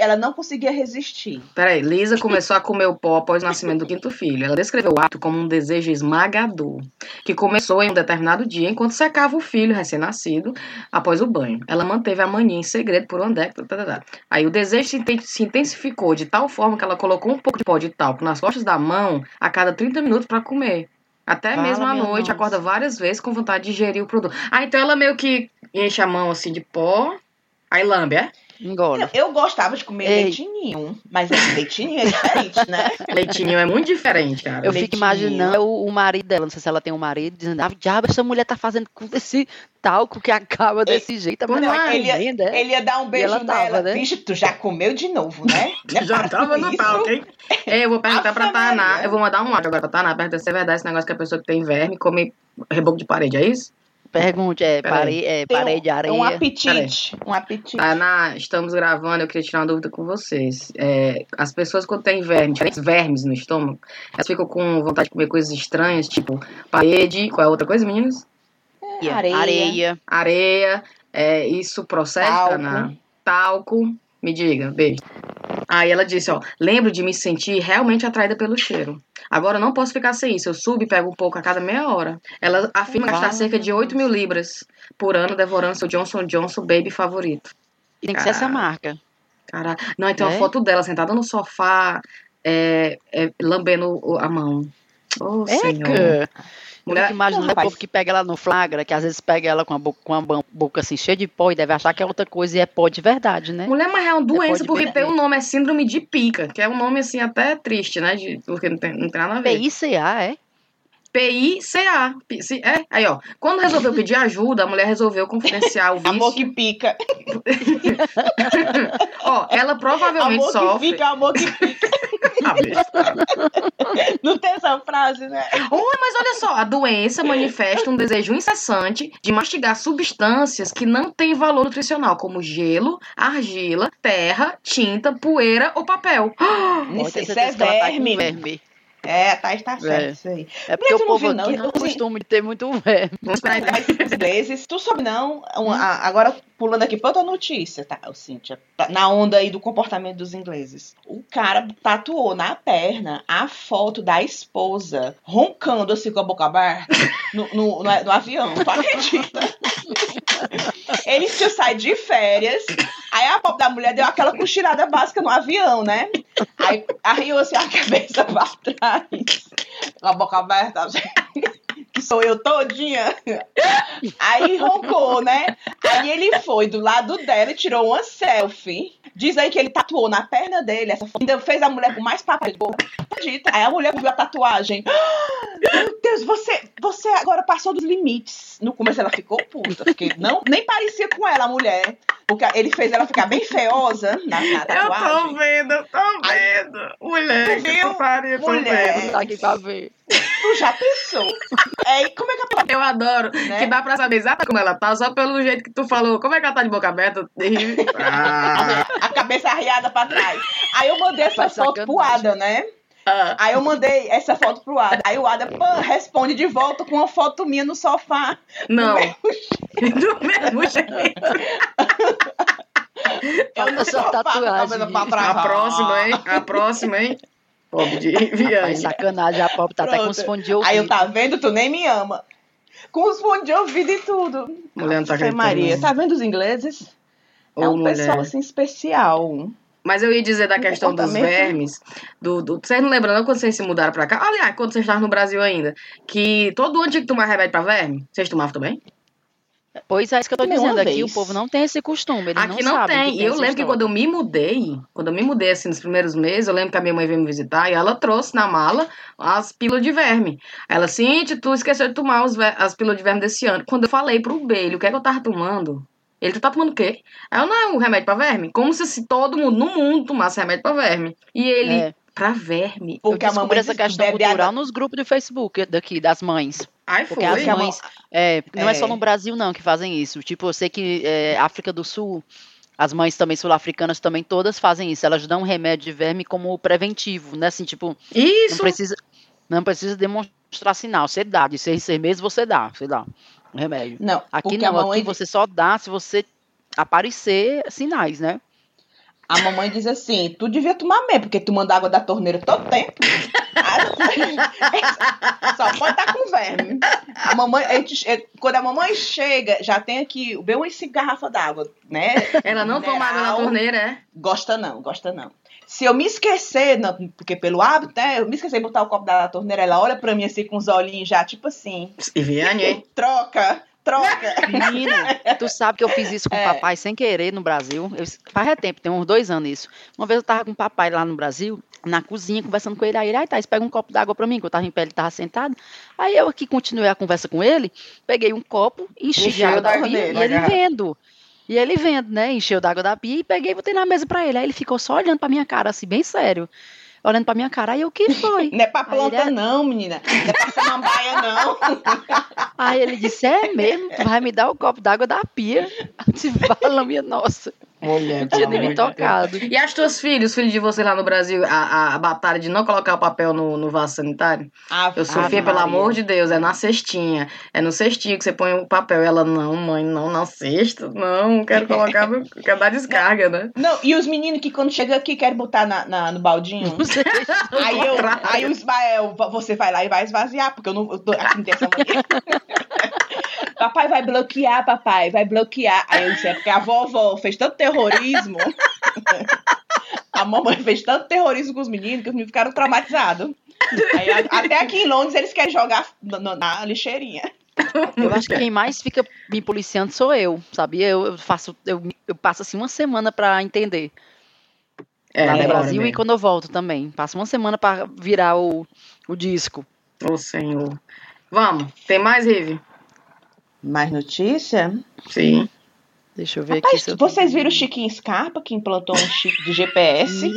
ela não conseguia resistir. Peraí, Lisa começou a comer o pó após o nascimento do quinto filho. Ela descreveu o ato como um desejo esmagador, que começou em um determinado dia enquanto secava o filho recém-nascido após o banho. Ela manteve a mania em segredo por uma década. Aí o desejo se intensificou de tal forma que ela colocou um pouco de pó de talco nas costas da mão a cada 30 minutos pra comer. Até mesmo à noite, acorda várias vezes com vontade de ingerir o produto. Ah, então ela meio que enche a mão assim de pó, aí lambe, Engole. Eu gostava de comer leitinho, mas leitinho é diferente, né? Leitinho é muito diferente, cara. Eu fico imaginando o marido dela, não sei se ela tem um marido, dizendo, diabo, essa mulher tá fazendo com esse talco que acaba desse jeito. Mas ele ia dar um beijo nela, né? Bicho, tu já comeu de novo, né? Já tava no talco, hein? Eu vou perguntar pra Tana, eu vou mandar um áudio agora pra Tana, pergunta se é verdade esse negócio que a pessoa que tem verme come reboco de parede, é isso? Pergunte, parede, areia. Um apetite. Ana, estamos gravando, eu queria tirar uma dúvida com vocês. As pessoas quando têm vermes no estômago, elas ficam com vontade de comer coisas estranhas, tipo parede, qual é a outra coisa, meninas? Areia. Isso procede, Ana? Talco. Me diga, beijo. Aí ela disse, lembro de me sentir realmente atraída pelo cheiro. Agora eu não posso ficar sem isso. Eu subo e pego um pouco a cada meia hora. Ela afirma gastar cerca de £8.000 por ano devorando seu Johnson & Johnson baby favorito. E tem que ser essa marca. Caraca. Não, então a foto dela sentada no sofá, lambendo a mão. Oh, senhor. Mulher, imagina o povo que pega ela no flagra, que às vezes pega ela com a boca assim, cheia de pó e deve achar que é outra coisa e é pó de verdade, né? Mulher, mas é uma doença porque tem um nome, é síndrome de pica, que é um nome assim até triste, né? Porque não tem nada a ver. PICA, PICA. Aí, quando resolveu pedir ajuda, a mulher resolveu confidenciar o vício. Amor que pica. Ela provavelmente sofre. Amor que pica. Não tem essa frase, né? Mas olha só, a doença manifesta um desejo incessante de mastigar substâncias que não têm valor nutricional, como gelo, argila, terra, tinta, poeira ou papel. Isso é verme. Tá certo isso aí. É porque o povo aqui não costuma ter muito verme. Vamos esperar os ingleses. Tu soube não, agora pulando aqui pra outra notícia, tá, Cíntia? Na onda aí do comportamento dos ingleses. O cara tatuou na perna a foto da esposa roncando assim com a boca aberta no avião. Tu acredita? Ele tinha saído de férias, aí a pobre da mulher deu aquela cochilada básica no avião, né? Aí arriou assim a cabeça pra trás, com a boca aberta, que sou eu todinha. Aí roncou, né? Aí ele foi do lado dela e tirou uma selfie. Diz aí que ele tatuou na perna dele essa foto. Ainda fez a mulher com mais papo de boca. Aí a mulher viu a tatuagem. Meu Deus, você agora passou dos limites. No começo ela ficou puta, porque nem parecia com ela a mulher. Porque ele fez ela ficar bem feiosa na tatuagem. Eu tô vendo. Mulher, viu? Mulher. Tá aqui pra ver. Tu já pensou? Como é que ela... Eu adoro, né? Que dá pra saber exatamente como ela tá, só pelo jeito que tu falou. Como é que ela tá de boca aberta? A cabeça arriada pra trás. Aí eu mandei essa foto pro Ada, né? Aí eu mandei essa foto pro Ada. Aí o Ada responde de volta com uma foto minha no sofá. Não. Do mesmo jeito. Eu não sou tatuagem. A próxima, hein? Pobre de Riviane. Sacanagem, a pobre tá até com os fones de ouvido. Aí eu tá vendo, tu nem me ama. Com os fones de ouvido e tudo. Mulher não tá gritando. Maria, tá vendo os ingleses? Ô, é um mulher. Pessoal assim especial. Mas eu ia dizer da questão dos vermes. Vocês não lembram não quando vocês se mudaram pra cá? Aliás, quando vocês estavam no Brasil ainda. Que todo ano tinha que tomar remédio pra verme. Vocês tomavam também? Pois é, isso que eu tô dizendo. Aqui o povo não tem esse costume. Eles aqui não tem. E eu lembro que quando eu me mudei, assim, nos primeiros meses, eu lembro que a minha mãe veio me visitar e ela trouxe na mala as pílulas de verme. Ela, Cíntia, tu esqueceu de tomar as pílulas de verme desse ano. Quando eu falei pro Belo o que é que eu tava tomando... Ele, tu tá tomando o quê? Aí eu, não, remédio pra verme. Como se todo mundo no mundo tomasse remédio pra verme. E ele, pra verme. Porque eu descobri essa questão cultural nos grupos do Facebook daqui, das mães. Ai, porque foi. As mães, não é só no Brasil, não, que fazem isso. Tipo, eu sei que África do Sul, as mães também sul-africanas também todas fazem isso. Elas dão remédio de verme como preventivo, né? Assim, tipo, isso. Não precisa demonstrar sinal. Você dá, de 6 meses você dá, sei lá. Remédio. Não, aqui não, aqui você só dá se você aparecer sinais, né? A mamãe diz assim, tu devia tomar mesmo, porque tu manda água da torneira todo tempo. Só pode estar com verme. A mamãe, quando a mamãe chega, já tem aqui, bem umas 5 garrafas d'água, né? Ela não toma água da torneira, é? Gosta não. Se eu me esquecer, não, porque pelo hábito, né? Eu me esqueci de botar o copo da torneira, ela olha pra mim assim com os olhinhos já, tipo assim. E Viane? Troca. Menina, tu sabe que eu fiz isso com o papai sem querer no Brasil. Faz tempo, tem uns 2 anos isso. Uma vez eu tava com o papai lá no Brasil, na cozinha, conversando com ele. Aí ele, Thaís, pega um copo d'água pra mim, que eu tava em pé, ele tava sentado. Aí eu aqui continuei a conversa com ele, peguei um copo, enchi de água da pia e ele vendo. E ele vendo, né, encheu d'água da pia e peguei e botei na mesa pra ele. Aí ele ficou só olhando pra minha cara, assim, bem sério. Olhando pra minha cara, aí eu, o que foi? Não é pra planta ele... não, menina. Não é pra samambaia, não. Aí ele disse, é mesmo, tu vai me dar o copo d'água da pia. Eu disse, fala, minha nossa. Olha, eu tinha nem me tocado. E as tuas filhas, os filhos de vocês lá no Brasil, a batalha de não colocar o papel no vaso sanitário? Eu, Sofia, pelo amor de Deus, é na cestinha. É no cestinho que você põe o papel. Ela, não, mãe, não, na cesta. Não, quero colocar, quero dar descarga, né? Não, e os meninos que quando chegam aqui querem botar no baldinho? Aí o Ismael, você vai lá e vai esvaziar, porque eu não eu tô aqui não tem essa mania. Papai vai bloquear, Aí eu disse, é porque a vovó fez tanto terrorismo. A mamãe fez tanto terrorismo com os meninos que os meninos ficaram traumatizados. Aí, até aqui em Londres eles querem jogar na lixeirinha. Eu acho que quem mais fica me policiando sou eu, sabia? Eu passo assim 1 semana pra entender. Lá no Brasil mesmo. E quando eu volto também. Passo 1 semana pra virar o disco. Ô, Senhor. Vamos, tem mais, Rivi? Mais notícia? Sim. Deixa eu ver aqui. Vocês viram o Chiquinho Scarpa, que implantou um chip de GPS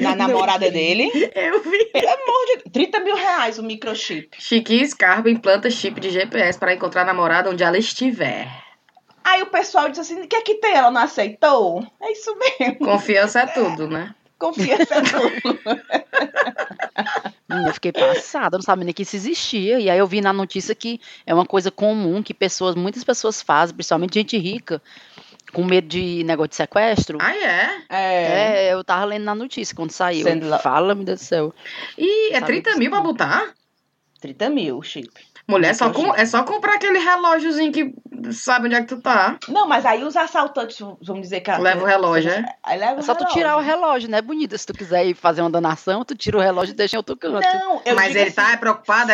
na namorada dele? Eu vi. Pelo amor de... 30 mil reais o microchip. Chiquinho Scarpa implanta chip de GPS para encontrar a namorada onde ela estiver. Aí o pessoal disse assim, o que é que tem? Ela não aceitou? É isso mesmo. Confiança é tudo, né? Confiança é tudo. Eu fiquei passada, não sabia nem que isso existia. E aí eu vi na notícia que é uma coisa comum que muitas pessoas fazem, principalmente gente rica, com medo de negócio de sequestro. Ah, é? É, eu tava lendo na notícia quando saiu. Fala, meu Deus do céu. E é 30 mil pra botar? 30 mil, Chip. Mulher, só comprar aquele relógiozinho que sabe onde é que tu tá. Não, mas aí os assaltantes, vamos dizer que... Leva o relógio, né? É só tu tirar o relógio, né? Bonito, se tu quiser ir fazer uma donação, tu tira o relógio e deixa em outro canto. Não, mas ele assim, tá preocupado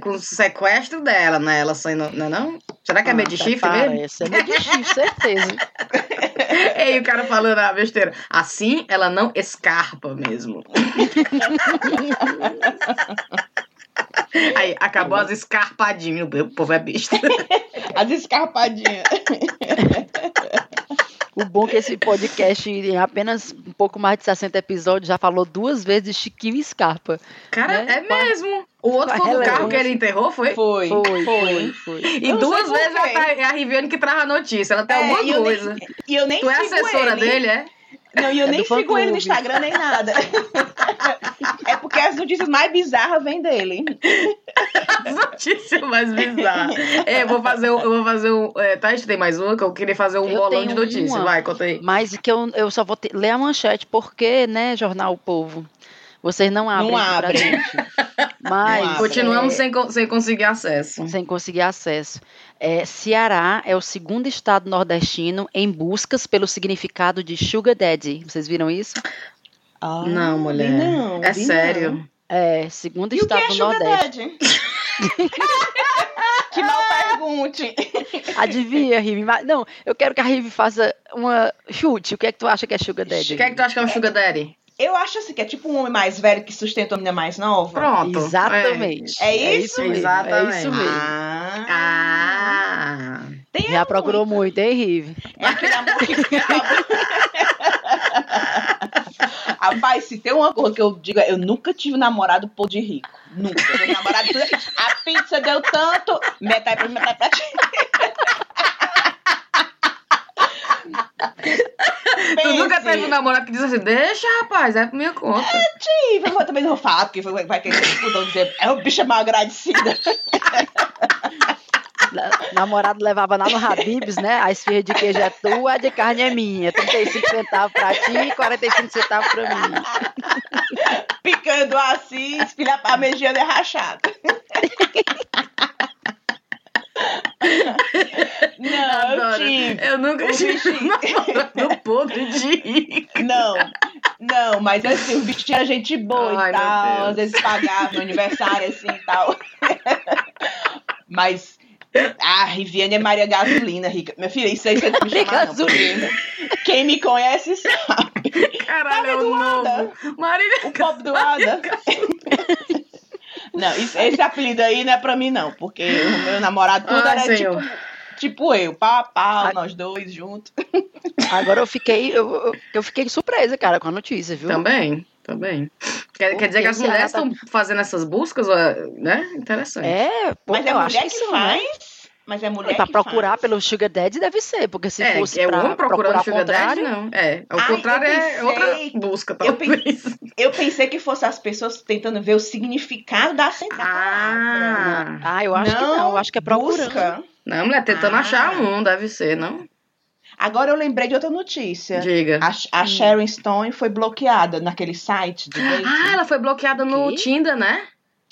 com o sequestro dela, né? Ela saindo, não? Será que é meio de chifre mesmo? É meio de chifre, certeza. E o cara falando a besteira. Assim, ela não escarpa mesmo. Aí, acabou as escarpadinhas. O povo é besta. As escarpadinhas. O bom é que esse podcast, em apenas um pouco mais de 60 episódios, já falou 2 vezes de Chiquinho Scarpa. Cara, né? Mesmo. O outro foi do carro que ele enterrou, foi? Foi. E eu 2 vezes a Riviane que traz a notícia. Ela tem alguma coisa. E eu nem tu é assessora dele, é? Não, e eu nem sigo ele no Instagram nem nada. É porque Porque as notícias mais bizarras vêm dele. As notícias mais bizarras. Eu vou fazer um... Thaís, tem mais uma que eu queria fazer um bolão de notícias. Uma. Vai, conta aí. Mas que eu só vou ler a manchete, porque, né, Jornal O Povo... Vocês não abrem pra gente. Mas, continuamos sem conseguir acesso. Sem conseguir acesso. Ceará é o segundo estado nordestino em buscas pelo significado de Sugar Daddy. Vocês viram isso? Ah, não, mulher. Não, é sério. Não. Segundo estado do Nordeste. E o que é Sugar Daddy? Que mal pergunte. Adivinha, Rive. Não, eu quero que a Rive faça uma chute. O que é que tu acha que é Sugar Daddy? O que é que tu acha que é um Sugar Daddy? Eu acho assim, que é tipo um homem mais velho que sustenta uma menina mais nova. Pronto. Exatamente. É isso mesmo. Tem já procurou muito, hein, Rive? É aquele amor que Rapaz, se tem uma coisa que eu digo, eu nunca tive namorado pôr de rico. Nunca. Namorado, a pizza deu tanto, metade pra mim, metade pra ti. Tu nunca teve um namorado que diz assim: deixa, rapaz, é por minha conta. Eu também não vou falar, porque vai querer dizer, é um bicho mal agradecido. Namorado levava lá no Habib's, né? A esfirra de queijo é tua, a de carne é minha. 35 centavos pra ti e 45 centavos pra mim. Picando assim, espilha parmegiana é rachado. Não, eu nunca tive no ponto de rico. Não, mas assim, o bicho tinha gente boa e tal. Às vezes pagava no aniversário assim e tal. Mas a Riviane é Maria Gasolina, rica. Minha filha, isso aí você me chama gasolina. Quem me conhece sabe. Caralho, é o novo. O pop do Ada. Não, esse apelido aí não é pra mim, não. Porque o meu namorado tudo era tipo eu. Pau, nós dois juntos. Agora eu fiquei surpresa, cara, com a notícia, viu? Também. Quer dizer que as mulheres estão fazendo essas buscas, né? Interessante. Mas eu acho que isso faz. Mas é mulher pra que procurar faz. Pelo Sugar Daddy deve ser, porque se fosse pra homem procurando o Sugar Daddy, não. Ao contrário pensei, é outra busca, talvez. Eu pensei que fossem as pessoas tentando ver o significado da sentença. Eu acho que não. Eu acho que é procurando. Busca. Não, mulher, tentando achar um, deve ser, não? Agora eu lembrei de outra notícia. Diga. A Sharon Stone foi bloqueada naquele site de dating. Ela foi bloqueada no Tinder, né?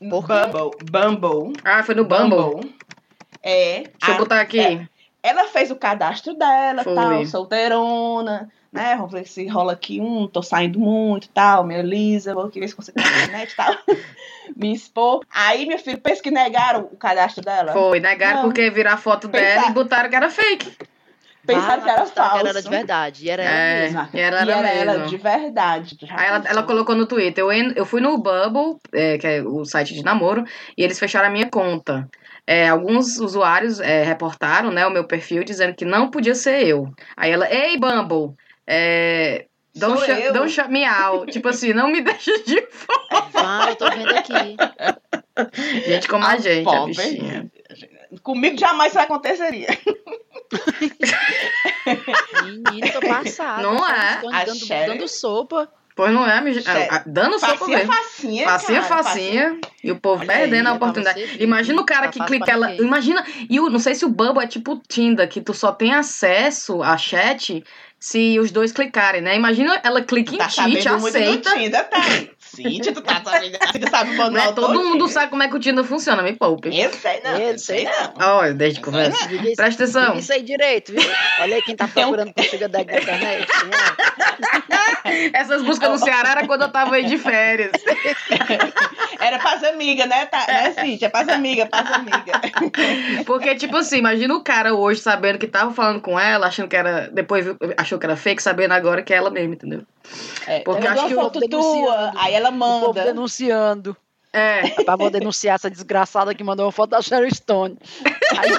Bumble. Foi no Bumble. Deixa eu botar aqui. Ela fez o cadastro dela, tal, solteirona, né? Vamos ver se rola aqui tô saindo muito, tal, minha Elisa, vou ver se consigo na internet, tal. Me expor. Aí, meu filho, pensa que negaram o cadastro dela. Negaram porque viraram a foto dela e botaram que era fake. Pensaram que era falso. Ela era de verdade. E era ela mesma. Ela de verdade. Aí ela colocou no Twitter. Eu fui no Bumble, que é o site de namoro, e eles fecharam a minha conta. Alguns usuários reportaram, né, o meu perfil dizendo que não podia ser eu. Aí ela, ei, Bumble, don't shut me out. Tipo assim, não me deixa de fora. Eu tô vendo aqui. Gente como a gente, a bichinha. Comigo jamais isso aconteceria. Menino, tô passada. Não é? Dando sopa. Pois não é, dando sopa mesmo. Facinha. E o povo perdendo a oportunidade. Imagina o cara que clica ela. Imagina. E não sei se o Bumble é tipo o Tinder, que tu só tem acesso a chat se os dois clicarem, né? Imagina ela clica em Tinder, aceita. Cíntia, tu tá sabendo? Cíntia sabe o nome. Todo mundo sabe como é que o Tinder funciona, me poupe. Eu sei não. Olha, desde que conversa. Presta atenção. Isso aí direito, viu? Olha aí quem tá procurando por Sugar Daddy na internet. Essas buscas no Ceará era quando eu tava aí de férias. Era pras amigas, né, Cíntia? Pras amigas. Porque, tipo assim, imagina o cara hoje sabendo que tava falando com ela, achando que era. Depois achou que era fake, sabendo agora que é ela mesma, entendeu? Porque eu acho que foto tua, aí ela manda. O povo denunciando. Pra poder denunciar essa desgraçada que mandou uma foto da Sharon Stone. Aí...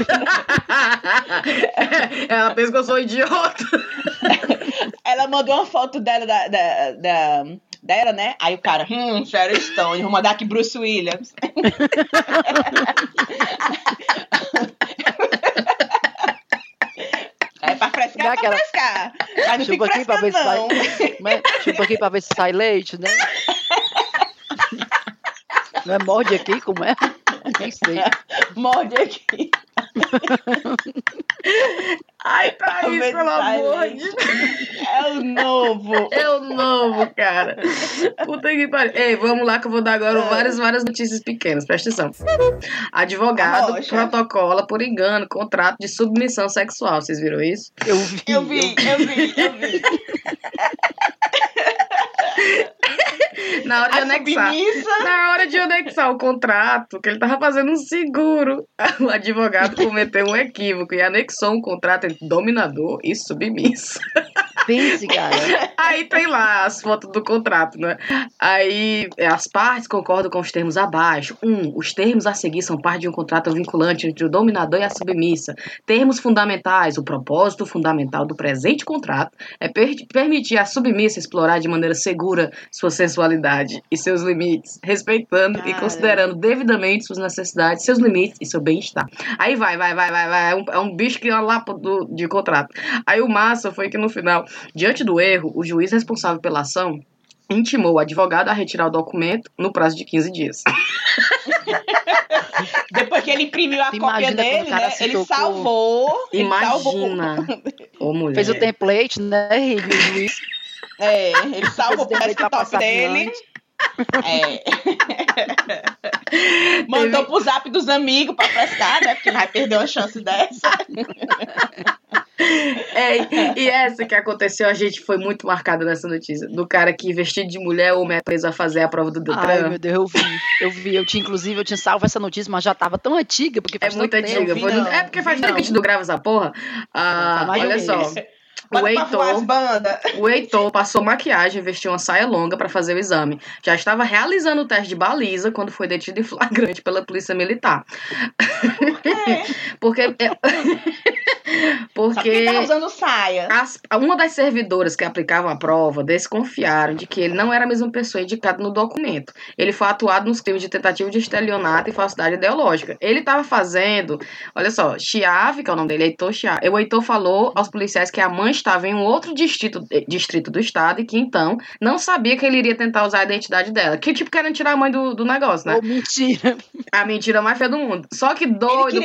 Ela pensa que eu sou idiota. Ela mandou uma foto dela, dela, né? Aí o cara, Sharon Stone, vou mandar aqui Bruce Williams. Pra frescar, Mas não chupa aqui pra ver se sai leite, né? Não é morde aqui, como é? Nem sei. Morde aqui. Ai, Thaís, pelo amor de Deus. É o novo. É o novo, cara. Puta que pariu. Ei, vamos lá que eu vou dar agora várias notícias pequenas. Presta atenção. Advogado protocola por engano contrato de submissão sexual. Vocês viram isso? Eu vi. Na hora de anexar o contrato, que ele tava fazendo um seguro, o advogado cometeu um equívoco e anexou um contrato entre dominador e submissa. Pense, cara. Aí tem lá as fotos do contrato, né? Aí as partes concordam com os termos abaixo. Os termos a seguir são parte de um contrato vinculante entre o dominador e a submissa. Termos fundamentais. O propósito fundamental do presente contrato é permitir à submissa explorar de maneira segura sua sensualidade e seus limites, respeitando e considerando devidamente suas necessidades, seus limites e seu bem-estar. Aí vai. É um bicho que é uma lapa de contrato. Aí o massa foi que no final, diante do erro, o juiz responsável pela ação intimou o advogado a retirar o documento no prazo de 15 dias. Depois que ele imprimiu a cópia dele, né? Ele salvou. Imagina. Ô, mulher. Fez o template, né? O juiz. É, ele salvou o desktop dele. É. Mandou pro zap dos amigos pra prestar, né? Porque vai perder uma chance dessa. E essa que aconteceu, a gente foi muito marcada nessa notícia. Do cara que vestido de mulher, o homem é preso a fazer a prova do Detran. Ai, meu Deus, eu vi. Inclusive, eu tinha salvo essa notícia, mas já tava tão antiga. Porque faz muito antiga. É porque faz tempo que a gente não grava essa porra. Olha só. O Heitor passou maquiagem e vestiu uma saia longa para fazer o exame. Já estava realizando o teste de baliza quando foi detido em flagrante pela polícia militar. Por quê? Porque tá usando saia. Uma das servidoras que aplicavam a prova desconfiaram de que ele não era a mesma pessoa indicada no documento. Ele foi atuado nos crimes de tentativa de estelionato e falsidade ideológica. Ele estava fazendo, olha só, Chiave, que é o nome dele, Heitor Chiave. O Heitor falou aos policiais que a mãe estava em um outro distrito do estado e que então não sabia que ele iria tentar usar a identidade dela. Que tipo querendo tirar a mãe do negócio, né? Oh, mentira. A mentira mais feia do mundo. Só que doido.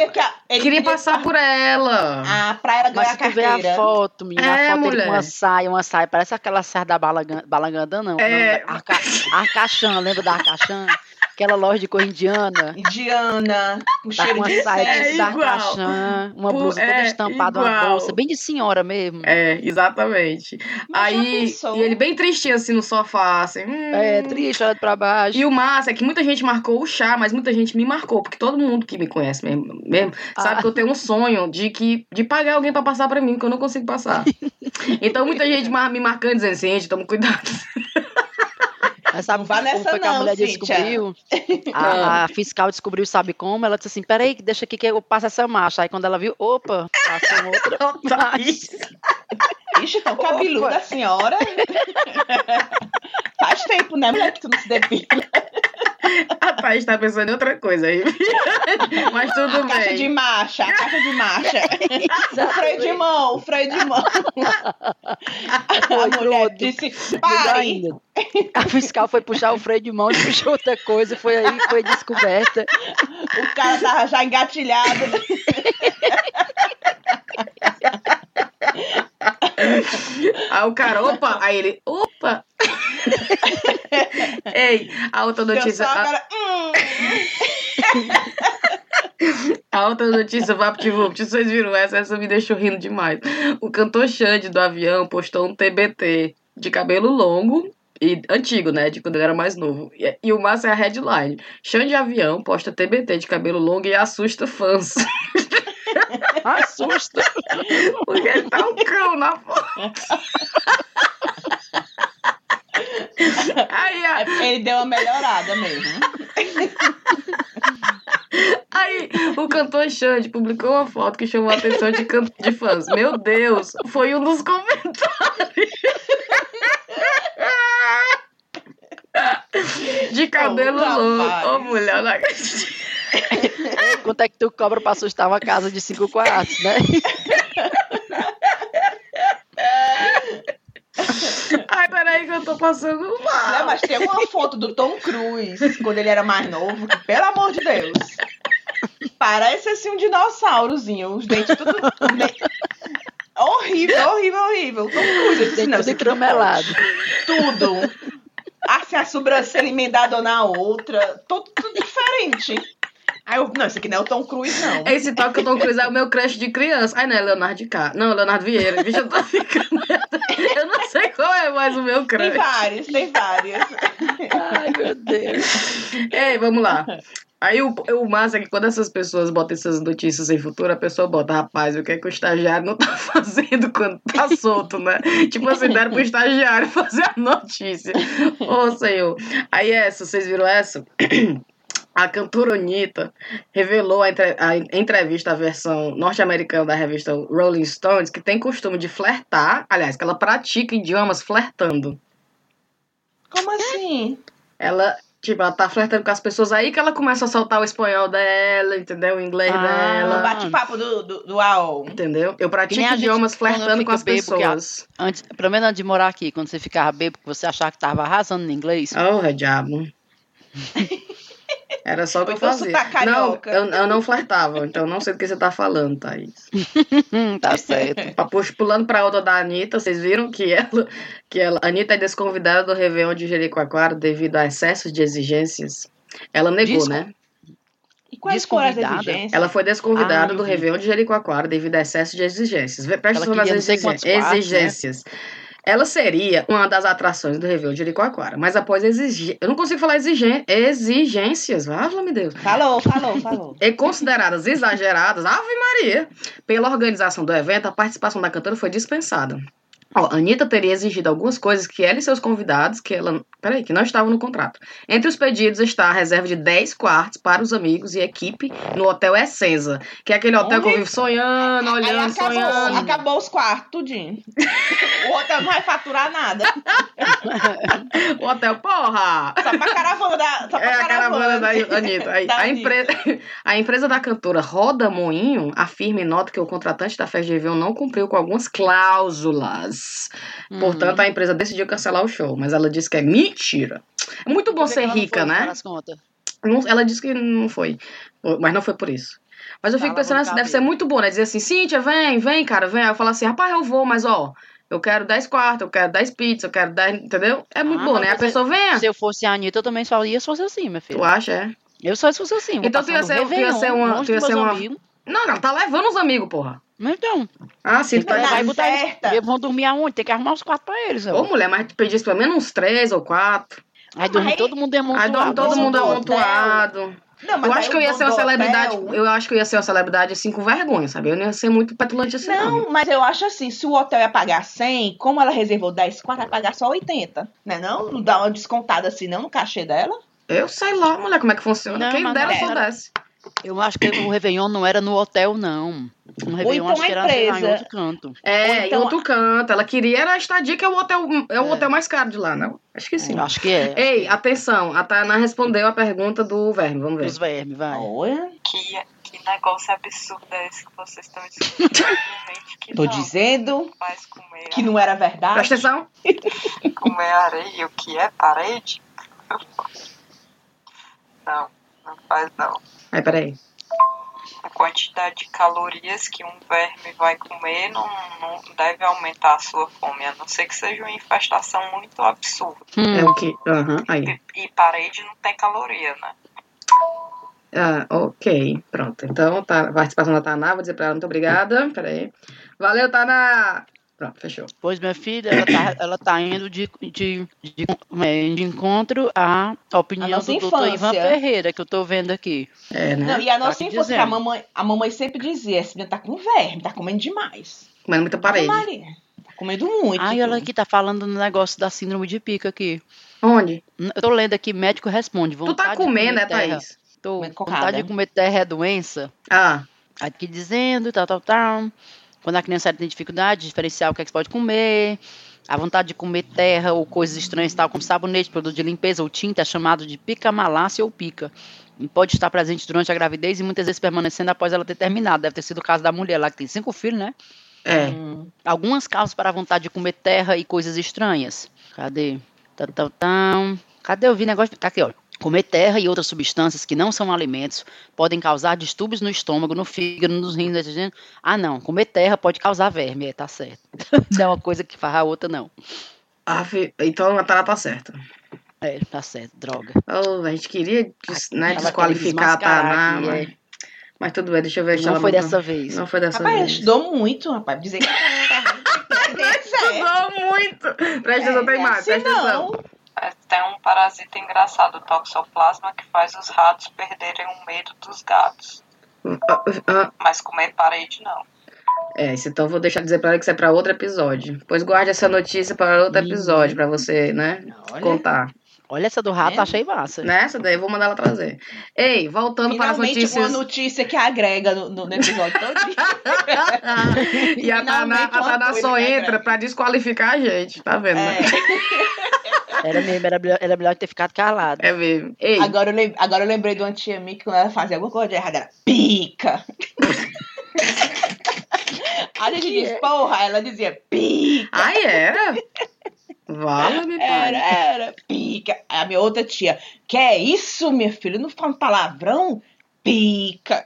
Ele queria passar por ela. Pra ela ganhar a carteira. Mas tu vê a foto, menina, a foto de uma saia, parece aquela saia da Balangandã, não. É. Arcaxã, lembra da Arcaxã? Aquela loja de cor indiana, um tá com uma saia de Arcaxã, uma blusa toda estampada, igual. Uma bolsa, bem de senhora mesmo. É, exatamente. Mas aí, e ele bem tristinho assim no sofá, assim. Triste, olha pra baixo. E o massa é que muita gente marcou o chá, mas muita gente me marcou, porque todo mundo que me conhece mesmo sabe que eu tenho um sonho de pagar alguém pra passar pra mim, que eu não consigo passar. Então muita gente me marcando, dizendo assim, gente, toma cuidado. Mas sabe como foi que a mulher descobriu? A fiscal descobriu, sabe como? Ela disse assim, peraí, deixa aqui que eu passo essa marcha. Aí quando ela viu, opa, passou outra marcha. Ixi, tão cabeluda a senhora. Faz tempo, né, mulher, que tu não se depila. A Thaís tá pensando em outra coisa aí. Mas tudo bem. A caixa de marcha. O freio de mão. A mulher disse, pare. A fiscal foi puxar o freio de mão e puxou outra coisa. Foi aí que foi descoberta. O cara tava já engatilhado. Aí o cara, opa. Aí ele, opa. Ei, a outra notícia. A outra notícia, VaptVupt, vocês viram essa me deixou rindo demais. O cantor Xande do Avião postou um TBT de cabelo longo e antigo, né, de quando ele era mais novo. E o massa é a headline: Xande Avião posta TBT de cabelo longo e assusta fãs. Assusta? Porque ele tá um cão na foto. Aí, ele deu uma melhorada mesmo. Aí o cantor Xande publicou uma foto que chamou a atenção de fãs. Meu Deus, foi um dos comentários. De cabelo longo. Ô, mulher, não acredito. Quanto é que tu cobra pra assustar uma casa de 5 quartos, né? Ai, peraí que eu tô passando mal. Não, mas tem uma foto do Tom Cruise, quando ele era mais novo, que, pelo amor de Deus, parece assim um dinossaurozinho, os dentes tudo... horrível, horrível, horrível. Tom Cruise, assim, não, tudo entramelado. Tudo. Assim, a sobrancelha emendada na outra, tudo diferente. Aí eu, não, esse aqui não é o Tom Cruise, não. Esse tal que o Tom Cruise é o meu crush de criança. Ai, não, é Leonardo DiCaprio. Não, Leonardo Vieira. Bicho, eu tô ficando... Eu não sei qual é mais o meu crush. Tem vários, tem vários. Ai, meu Deus. Ei, vamos lá. Aí o massa é que quando essas pessoas botam essas notícias em futuro, a pessoa bota, rapaz, o que é que o estagiário não tá fazendo quando tá solto, né? Tipo assim, deram pro estagiário fazer a notícia. Ô, senhor. Aí essa, vocês viram essa? A cantora Anitta revelou a entrevista à versão norte-americana da revista Rolling Stones, que tem costume de flertar, aliás, que ela pratica idiomas flertando. Como assim? Ela tá flertando com as pessoas, aí que ela começa a soltar o espanhol dela, entendeu? O inglês dela. O bate-papo do AOL. Entendeu? Eu pratico idiomas flertando com as pessoas. Pelo menos antes de morar aqui, quando você ficava bêbado, você achava que tava arrasando no inglês. Oh, é diabo. Era só o que eu fazia. Não, eu não flertava, então não sei do que você tá falando, Thaís. Tá certo. Pulando pra outra da Anitta, vocês viram que ela Anitta é desconvidada do Réveillon de Jericoacoara devido a excessos de exigências. Ela negou, né? E quais foram as exigências? Ela foi desconvidada do Réveillon de Jericoacoara devido a excessos de exigências. Presta atenção nas exigências. Ela seria uma das atrações do Réveillon de Jericoacoara, mas após exigir... Eu não consigo falar exigências. Ah, meu Deus. Falou. E consideradas exageradas, Ave Maria, pela organização do evento, a participação da cantora foi dispensada. Ó, Anitta teria exigido algumas coisas que ela e seus convidados, que não estavam no contrato. Entre os pedidos está a reserva de 10 quartos para os amigos e equipe no Hotel Essenza, que é aquele hotel que eu vivo sonhando, olhando, sonhando. Acabou os quartos, tudinho. O hotel não vai faturar nada. O hotel, porra! Só pra caravana da Anitta. A empresa da cantora Roda Moinho afirma e nota que o contratante da festa de Réveillon não cumpriu com algumas cláusulas. Portanto, a empresa decidiu cancelar o show, mas ela disse que é mentira. É muito bom ser rica, né? Ela disse que não foi, mas não foi por isso. Mas eu fico pensando assim, deve ser muito bom, né? Dizer assim, Cíntia, vem, cara, vem. Aí eu falo assim, rapaz, eu vou, mas ó... Eu quero 10 quartos, eu quero 10 pizzas, eu quero 10... Entendeu? É muito bom, né? A pessoa vem... Se eu fosse a Anitta, eu também só ia se fosse assim, minha filha. Tu acha, é? Eu só ia se fosse assim. Então tu ia ser uma... Não, ela tá levando os amigos, porra. Então. Ah, sim. Então, vai botar eles... Vão dormir aonde? Tem que arrumar os 4 pra eles. Ô, mulher, mas tu pedisse pelo menos uns 3 ou 4. Aí dorme todo mundo amontoado. Não, mas eu acho que eu ia ser uma celebridade. Hotel... Eu acho que eu ia ser uma celebridade assim com vergonha, sabe? Eu não ia ser muito petulante assim. Não, mas eu acho assim, se o hotel ia pagar 100, como ela reservou 10 quartos, ia pagar só 80, né? Não dá uma descontada assim, não, no cachê dela? Eu sei lá, mulher, como é que funciona. Não, quem dera só desce. Eu acho que o Réveillon não era no hotel, não. O Réveillon então acho que era em outro canto. É, então... em outro canto. Ela queria era a estadia, que é o hotel mais caro de lá, né? Acho que sim. Eu acho que é. Ei, atenção, a Tana respondeu a pergunta do verme, vamos ver. Os vermes, vai. Olha. Que negócio absurdo é esse que vocês estão dizendo? Que tô dizendo que não era verdade. Presta atenção. Comer areia, o que é parede? Não faz não. Aí, peraí. A quantidade de calorias que um verme vai comer não deve aumentar a sua fome, a não ser que seja uma infestação muito absurda. É o que? Aí. E parede não tem caloria, né? Ah, ok. Pronto. Então, tá, a participação da Tana, vou dizer pra ela muito obrigada. Peraí. Valeu, Tana! Pronto, fechou. Pois, minha filha, ela tá indo de encontro à opinião do doutor Ivan Ferreira, que eu tô vendo aqui. É, né? Não, e a nossa infância, que a mamãe sempre dizia, essa menina tá com verme, tá comendo demais. Comendo muita parede. Tá comendo muito. Ai, ela aqui tá falando no negócio da síndrome de pica aqui. Onde? Eu tô lendo aqui, médico responde. Tu tá comendo, né, Thaís? Tô. Vontade de comer terra é doença. Ah. Aqui dizendo, tal. Quando a criança tem dificuldade de diferenciar o que é que pode comer, a vontade de comer terra ou coisas estranhas, tal como sabonete, produto de limpeza ou tinta, é chamado de pica-malácia ou pica. E pode estar presente durante a gravidez e muitas vezes permanecendo após ela ter terminado. Deve ter sido o caso da mulher lá que tem 5 filhos, né? É. Algumas causas para a vontade de comer terra e coisas estranhas. Cadê? Cadê eu vi o negócio? Tá aqui, ó. Comer terra e outras substâncias que não são alimentos podem causar distúrbios no estômago, no fígado, nos rins. Ah, não. Comer terra pode causar verme. É, tá certo. Não é uma coisa que farra a outra, não. Ah, então a Tana tá certa. É, tá certo. Droga. Oh, a gente queria desqualificar a Tana, mas tudo bem. Deixa eu ver. Não foi dessa vez. Não foi dessa vez. Rapaz, estudou muito, rapaz. Dizer que estudou muito. Presta atenção, Taimar. Presta atenção. Tem um parasita engraçado, o toxoplasma, que faz os ratos perderem o medo dos gatos. Mas comer parede, não. É, então eu vou deixar de dizer pra ela que isso é pra outro episódio. Pois guarde essa notícia pra outro episódio, pra você, né, olha, contar. Olha essa do rato, achei massa. Nessa daí, eu vou mandar ela trazer. Ei, voltando finalmente, para as notícias... Finalmente uma notícia que agrega no episódio todo. E a Tana só entra pra desqualificar a gente, tá vendo, né? Era mesmo, era melhor ter ficado calado. É mesmo. Ei. Agora eu lembrei de uma tia minha que quando ela fazia alguma coisa de errada, era pica. A gente diz, porra, ela dizia pica. Ai, era? Vale, era pica. A minha outra tia, que é isso, minha filha? Não fala um palavrão? Pica.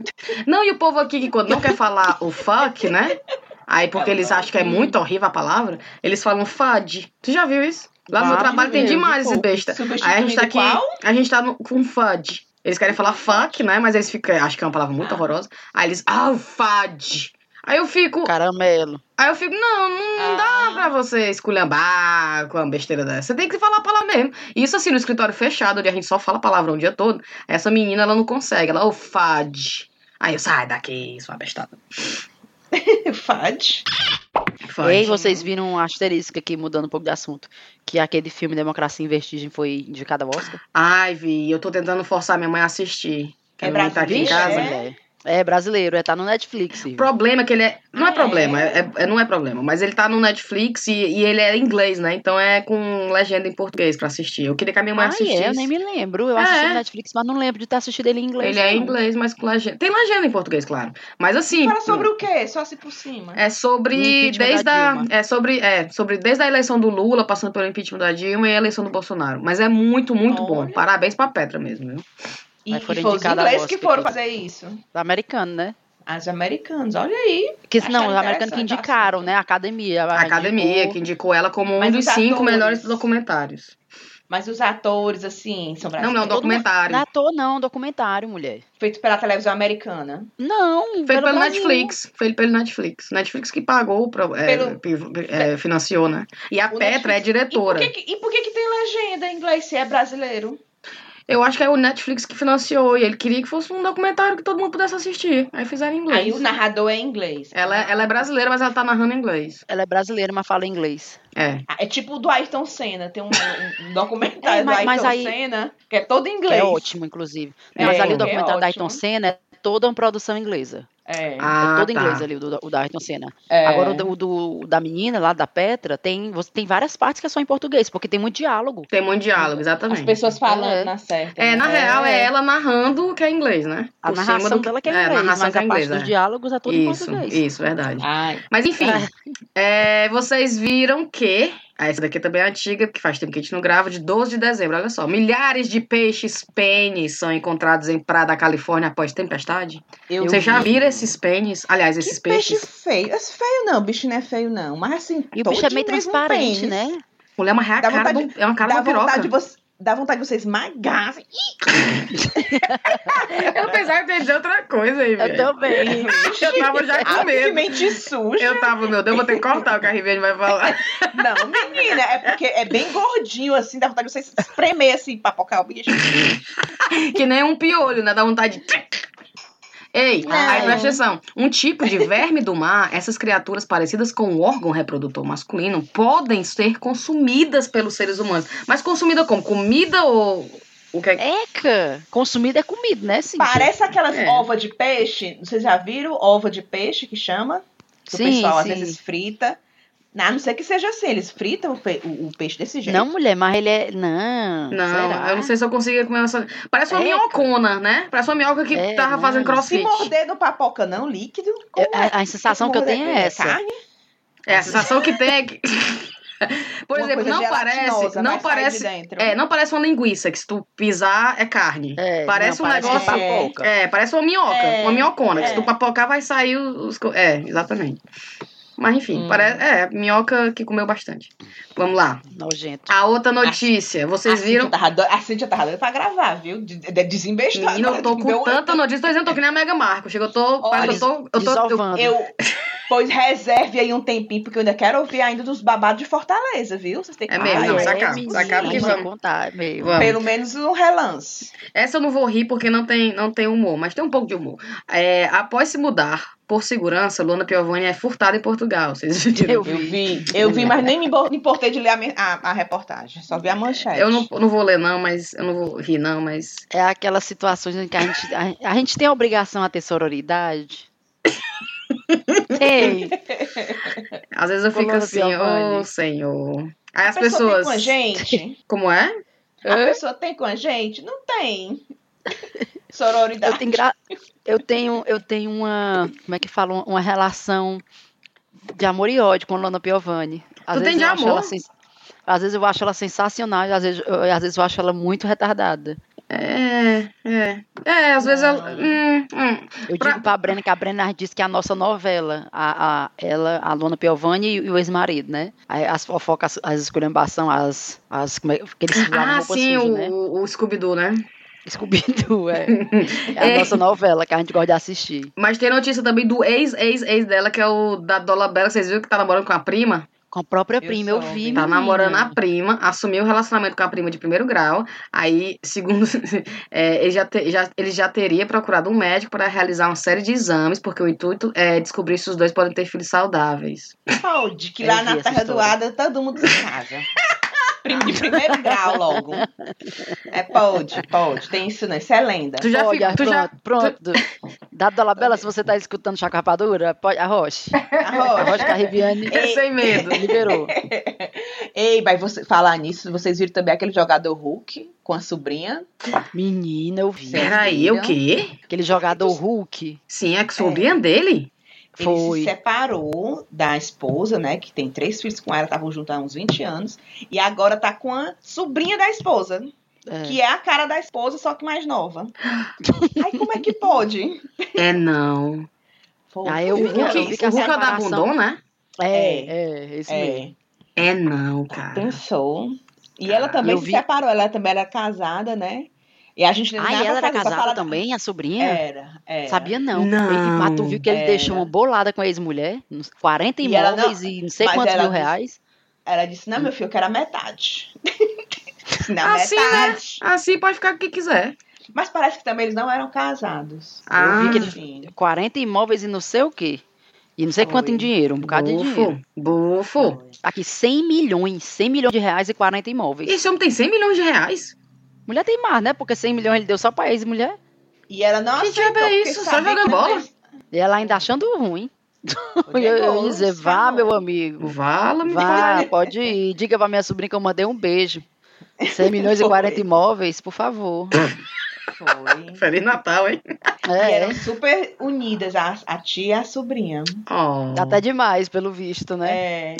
Não, e o povo aqui que quando não quer falar o fuck, né? Aí porque eles acham que é muito horrível a palavra, eles falam fad. Tu já viu isso? Lá no meu trabalho tem demais esse besta. Aí a gente tá aqui, a gente tá com fad. Eles querem falar fuck, né? Mas eles ficam, acho que é uma palavra muito horrorosa. Aí eles, fad. Aí eu fico... Caramelo. Aí eu fico, não dá pra você esculhambar com uma besteira dessa. Você tem que falar a palavra mesmo. Isso assim, no escritório fechado, onde a gente só fala palavrão o dia todo, essa menina, ela não consegue. Ela, fad. Aí eu, sai daqui, sua bestada. Fad. E aí vocês viram um asterisco aqui, mudando um pouco de assunto, que aquele filme Democracia em Vertigem foi indicado ao Oscar? Ai, vi, eu tô tentando forçar minha mãe a assistir. É brasileiro? Tá aqui em casa. É brasileiro, tá no Netflix. O problema é que ele é... Não é problema, não é problema, mas ele tá no Netflix e ele é em inglês, né? Então é com legenda em português pra assistir. Eu queria que a minha mãe assistisse. Eu nem me lembro. Eu assisti no Netflix, mas não lembro de ter assistido ele em inglês. Ele é em inglês, mas com legenda. Tem legenda em português, claro. Mas assim... Fala sobre o quê? Só assim por cima. É sobre... Desde a eleição do Lula, passando pelo impeachment da Dilma e a eleição do Bolsonaro. Mas é muito, muito bom. Parabéns pra Petra mesmo, viu? E foram os ingleses que foram fazer isso. Os americanos, né? Os americanos, olha aí. Os americanos que indicaram, né? A academia que indicou ela como um dos 5 melhores documentários. Mas os atores, assim, são brasileiros? Não, documentário. Não, ator não, documentário, mulher. Feito pela televisão americana? Não. Feito pelo Netflix. Netflix que pagou, financiou, né? E a Petra é diretora. E por que tem legenda em inglês se é brasileiro? Eu acho que é o Netflix que financiou e ele queria que fosse um documentário que todo mundo pudesse assistir. Aí fizeram em inglês. Aí o narrador é em inglês. Ela é brasileira, mas ela tá narrando em inglês. Ela é brasileira, mas fala inglês. É. É tipo o do Ayrton Senna. Tem um documentário do Ayrton Senna que é todo em inglês. É ótimo, inclusive. Mas ali o documentário do Ayrton Senna é toda uma produção inglesa. É todo inglês ali, o da Ayrton Senna. Agora o da menina lá, da Petra, tem várias partes que é só em português, porque tem muito diálogo. Tem muito diálogo, exatamente. As pessoas falando na certa. Na real, é ela narrando o que é inglês, né? A narração dela que é inglês, a narração mas a parte dos diálogos é todo em português. Isso, verdade. Ai. Mas enfim, vocês viram que... Essa daqui também é antiga, porque faz tempo que a gente não grava, de 12 de dezembro, olha só. Milhares de peixes pênis são encontrados em praia da Califórnia após tempestade. Vocês já viram esses pênis? Aliás, esses peixes... peixe feio. Feio não, o bicho não é feio não, mas assim... E o bicho é meio transparente, pênis, né? Mulher, mas é uma cara da piroca. Dá vontade de você esmagar. Assim. Eu pensava que de outra coisa aí, velho. Eu também. Eu tava já com medo. Que mente suja. Eu tava, meu Deus, vou ter que cortar o que a Riviane vai falar. Não, menina, é porque é bem gordinho, assim, dá vontade de você espremer, assim, papocar o bicho. Que nem um piolho, né? Dá vontade de... Ei, aí presta atenção. Um tipo de verme do mar, essas criaturas parecidas com o órgão reprodutor masculino, podem ser consumidas pelos seres humanos. Mas consumida como? Comida ou... O que é? Eca! Consumida é comida, né, Cíntia? Parece aquelas ovas de peixe. Vocês já viram ova de peixe que chama? Que sim, o pessoal às vezes frita. A não ser que seja assim, eles fritam o peixe desse jeito. Não, mulher, mas ele é... Não, será? Eu não sei se eu consigo comer essa... Parece uma minhocona, né? Parece uma minhoca que tava fazendo crossfit. Se morder no papoca não, líquido... A sensação que eu tenho é essa. Carne? A sensação que tem é que... Por exemplo, não parece uma linguiça, que se tu pisar é carne. É, parece um negócio... Papoca. É, parece uma minhoca, uma minhocona, que se tu papocar vai sair os... É, exatamente. Mas enfim, parece... É, minhoca que comeu bastante. Vamos lá. Nojento. A outra notícia, vocês viram... A Cíntia tava doida pra gravar, viu? Desembestando. Menina, eu tô com tanta notícia, tô dizendo, tô que nem a Meghan Markle. Chega, eu tô... Pois reserve aí um tempinho, porque eu ainda quero ouvir ainda dos babados de Fortaleza, viu? Vocês têm que sacar que vamos contar. Pelo menos um relance. Essa eu não vou rir porque não tem humor, mas tem um pouco de humor. É, após se mudar por segurança, Luana Piovani é furtada em Portugal. Vocês viram? Eu vi, mas nem me importei de ler a reportagem. Só vi a manchete. Eu não vou ler, não, mas eu não vou rir, não, mas... É aquelas situações em que a gente tem a obrigação a ter sororidade. Ei. Às vezes eu fico assim, ô Senhor. Aí as pessoas. Tem com a gente? Como é? A pessoa tem com a gente? Não tem. Sororidade. Eu tenho uma. Como é que fala? Uma relação de amor e ódio com a Luana Piovani. Tu tem de amor? Às vezes eu acho ela sensacional, às vezes eu acho ela muito retardada. Às vezes ela... Eu digo pra Brenna que a Brenna disse que a nossa novela, a Luana Piovani e o ex-marido, né? As fofocas, as esculhambação, as como é que eles fizeram roupa suja, né? O Scooby-Doo, né? Scooby-Doo, é a nossa novela que a gente gosta de assistir. Mas tem notícia também do ex dela, que é o da Dola Bela, vocês viram que tá namorando com a prima? Com a própria prima, eu vi. Tá namorando a prima, assumiu o relacionamento com a prima de primeiro grau, aí, segundo, ele já teria procurado um médico para realizar uma série de exames, porque o intuito é descobrir se os dois podem ter filhos saudáveis. Pode, que lá na terra do Ada todo mundo se casa. De primeiro grau logo. É, pode. Tem isso, não. Isso é lenda. Tu já fica. Pronto. Dado da Labela, se você tá escutando Chacarpadura, pode. Arrocha que a Riviane. Sem medo, liberou. Ei, mas você falar nisso, vocês viram também aquele jogador Hulk com a sobrinha? Menina, eu vi. Peraí, o quê? Aquele jogador Hulk. Sim, a sobrinha dele? Foi. Ele se separou da esposa, né, que tem 3 filhos com ela, estavam juntos há uns 20 anos, e agora tá com a sobrinha da esposa, que é a cara da esposa, só que mais nova. Aí como é que pode? É, não. Foi. Aí eu vi que a Hulk é da Bundon, né? É, isso mesmo. É, não, cara. Pensou. E ela também se separou, ela também era casada, né? E a gente ela era casada também, a sobrinha? Era. Sabia não. E Matu viu que ele deixou uma bolada com a ex-mulher, 40 imóveis e não sei quantos mil reais. Ela disse, não, meu filho, eu quero a metade. Metade. Né? Assim pode ficar o que quiser. Mas parece que também eles não eram casados. Eu vi que ele 40 imóveis e não sei o quê. E não sei quanto em dinheiro, um bocado de dinheiro. Bufo. Aqui, 100 milhões de reais e 40 imóveis. Esse homem tem 100 milhões de reais? Mulher tem mais, né? Porque 100 milhões ele deu só pra ex-mulher. E ela não aceitou. Que é isso? Só jogando bola. E ela ainda achando ruim. Eu ia dizer, vá, meu amigo. Vá, pode ir. Diga pra minha sobrinha que eu mandei um beijo. 100 milhões e 40 imóveis, por favor. Foi. Feliz Natal, hein? E eram super unidas, a tia e a sobrinha. Até demais, pelo visto, né?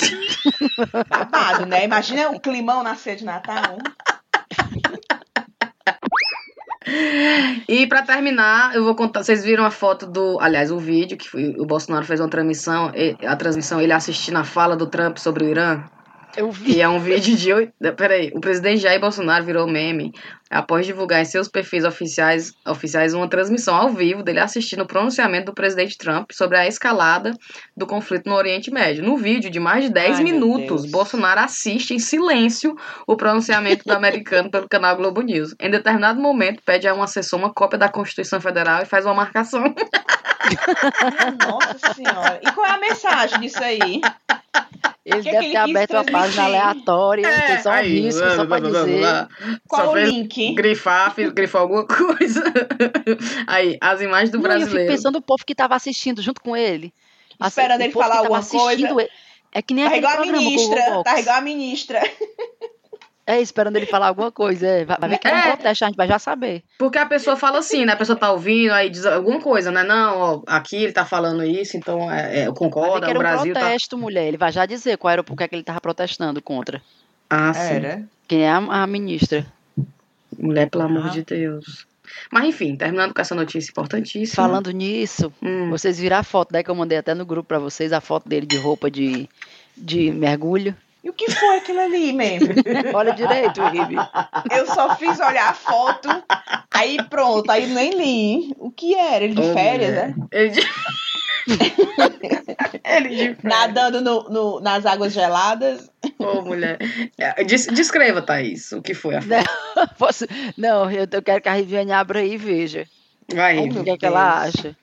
Babado, né? Imagina o climão na ceia de Natal. E pra terminar, eu vou contar. Vocês viram a foto o vídeo que o Bolsonaro fez uma transmissão. A transmissão, ele assistindo a fala do Trump sobre o Irã. Eu vi. E é um vídeo de... Peraí, o presidente Jair Bolsonaro virou meme após divulgar em seus perfis oficiais uma transmissão ao vivo dele assistindo o pronunciamento do presidente Trump sobre a escalada do conflito no Oriente Médio. No vídeo de mais de 10 minutos, Bolsonaro assiste em silêncio o pronunciamento do americano pelo canal Globo News. Em determinado momento, pede a um assessor uma cópia da Constituição Federal e faz uma marcação. Nossa Senhora. E qual é a mensagem disso aí? Ele deve ter aberto uma página aleatória, tem só um risco, só pra dizer. Qual o link? Grifou alguma coisa. Aí, as imagens do brasileiro. Eu fico pensando no povo que tava assistindo junto com ele. Esperando ele falar alguma coisa. É que nem aquele programa. Tá igual a ministra. É, esperando ele falar alguma coisa. É. Vai ver que não protesta, a gente vai já saber. Porque a pessoa fala assim, né? A pessoa tá ouvindo, aí diz alguma coisa, né? Não, ó, aqui ele tá falando isso, então eu concordo, o Brasil tá... protesto, mulher. Ele vai já dizer qual era o porquê que ele tava protestando contra. Ah, sim. Era. Quem é a ministra. Mulher, pelo amor de Deus. Mas, enfim, terminando com essa notícia importantíssima. Falando nisso, vocês viram a foto daí que eu mandei até no grupo pra vocês, a foto dele de roupa de mergulho. E o que foi aquilo ali, membro? Olha direito, Ribe. Eu só fiz olhar a foto, aí pronto, aí nem li. O que era? Ele de férias, né? Ele de férias. Nadando nas águas geladas. Ô, mulher. Descreva, Thaís, o que foi a foto. Não, eu quero que a Riviane abra aí e veja. Vai, Riviane. O que é que ela acha?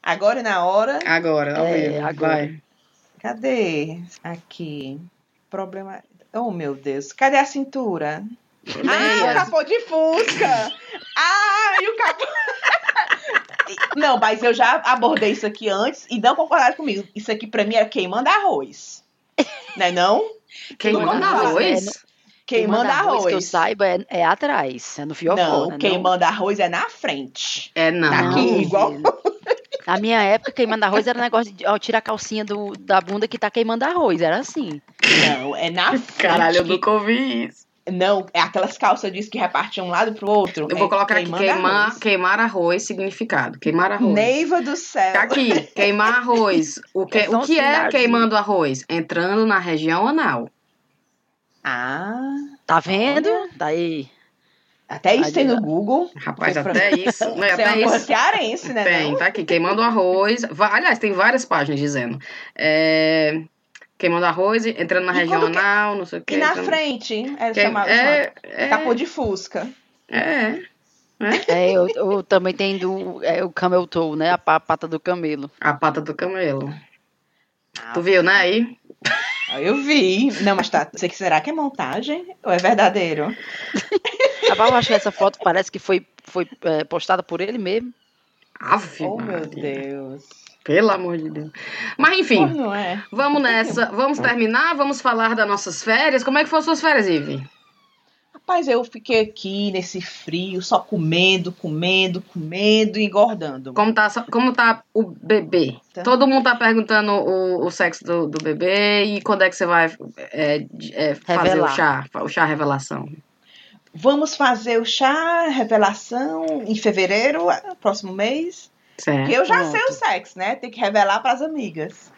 Agora, na hora? Agora, agora. Vai. Cadê? Aqui. Problema. Oh, meu Deus. Cadê a cintura? O capô de Fusca. E o capô... Não, mas eu já abordei isso aqui antes e não concordaram comigo. Isso aqui, pra mim, era queimando arroz. Não é não? Queimando arroz? Queimando arroz, que eu saiba, é atrás. É no fiofó. Não, queimando arroz é na frente. É não. Tá aqui, igual... Na minha época, queimando arroz era um negócio de tirar a calcinha da bunda que tá queimando arroz. Era assim. Não, é na frente. Caralho, eu nunca ouvi isso. Não, é aquelas calças disso que repartiam um lado pro outro. Eu vou colocar aqui, queimar arroz, significado. Queimar arroz. Neiva do céu. Tá aqui, queimar arroz. O que é queimando arroz? Entrando na região anal. Tá vendo? Olha. Tá aí. Até isso tem no Google. Rapaz, até isso. Né? Até é uma coisa cearense, né? Tem, tá aqui. Queimando arroz. Aliás, tem várias páginas dizendo. Queimando arroz, entrando na regional, não sei o quê. E na frente, era chamado capô de Fusca. Eu também tenho o camel toe, né? A pata do camelo. A pata do camelo. Tu viu, né? Aí... Eu vi. Não, mas tá. Será que é montagem ou é verdadeiro? Eu acho que essa foto parece que foi postada por ele mesmo. Oh, meu Deus. Pelo amor de Deus. Mas, enfim. Não é. Vamos nessa. Vamos terminar. Vamos falar das nossas férias. Como é que foram suas férias, Ivi? Rapaz, eu fiquei aqui nesse frio, só comendo e engordando. Como tá o bebê? Todo mundo tá perguntando o sexo do bebê e quando é que você vai fazer o chá revelação. Vamos fazer o chá revelação em fevereiro, próximo mês. Certo. Porque eu já sei o sexo, né? Tem que revelar pras amigas.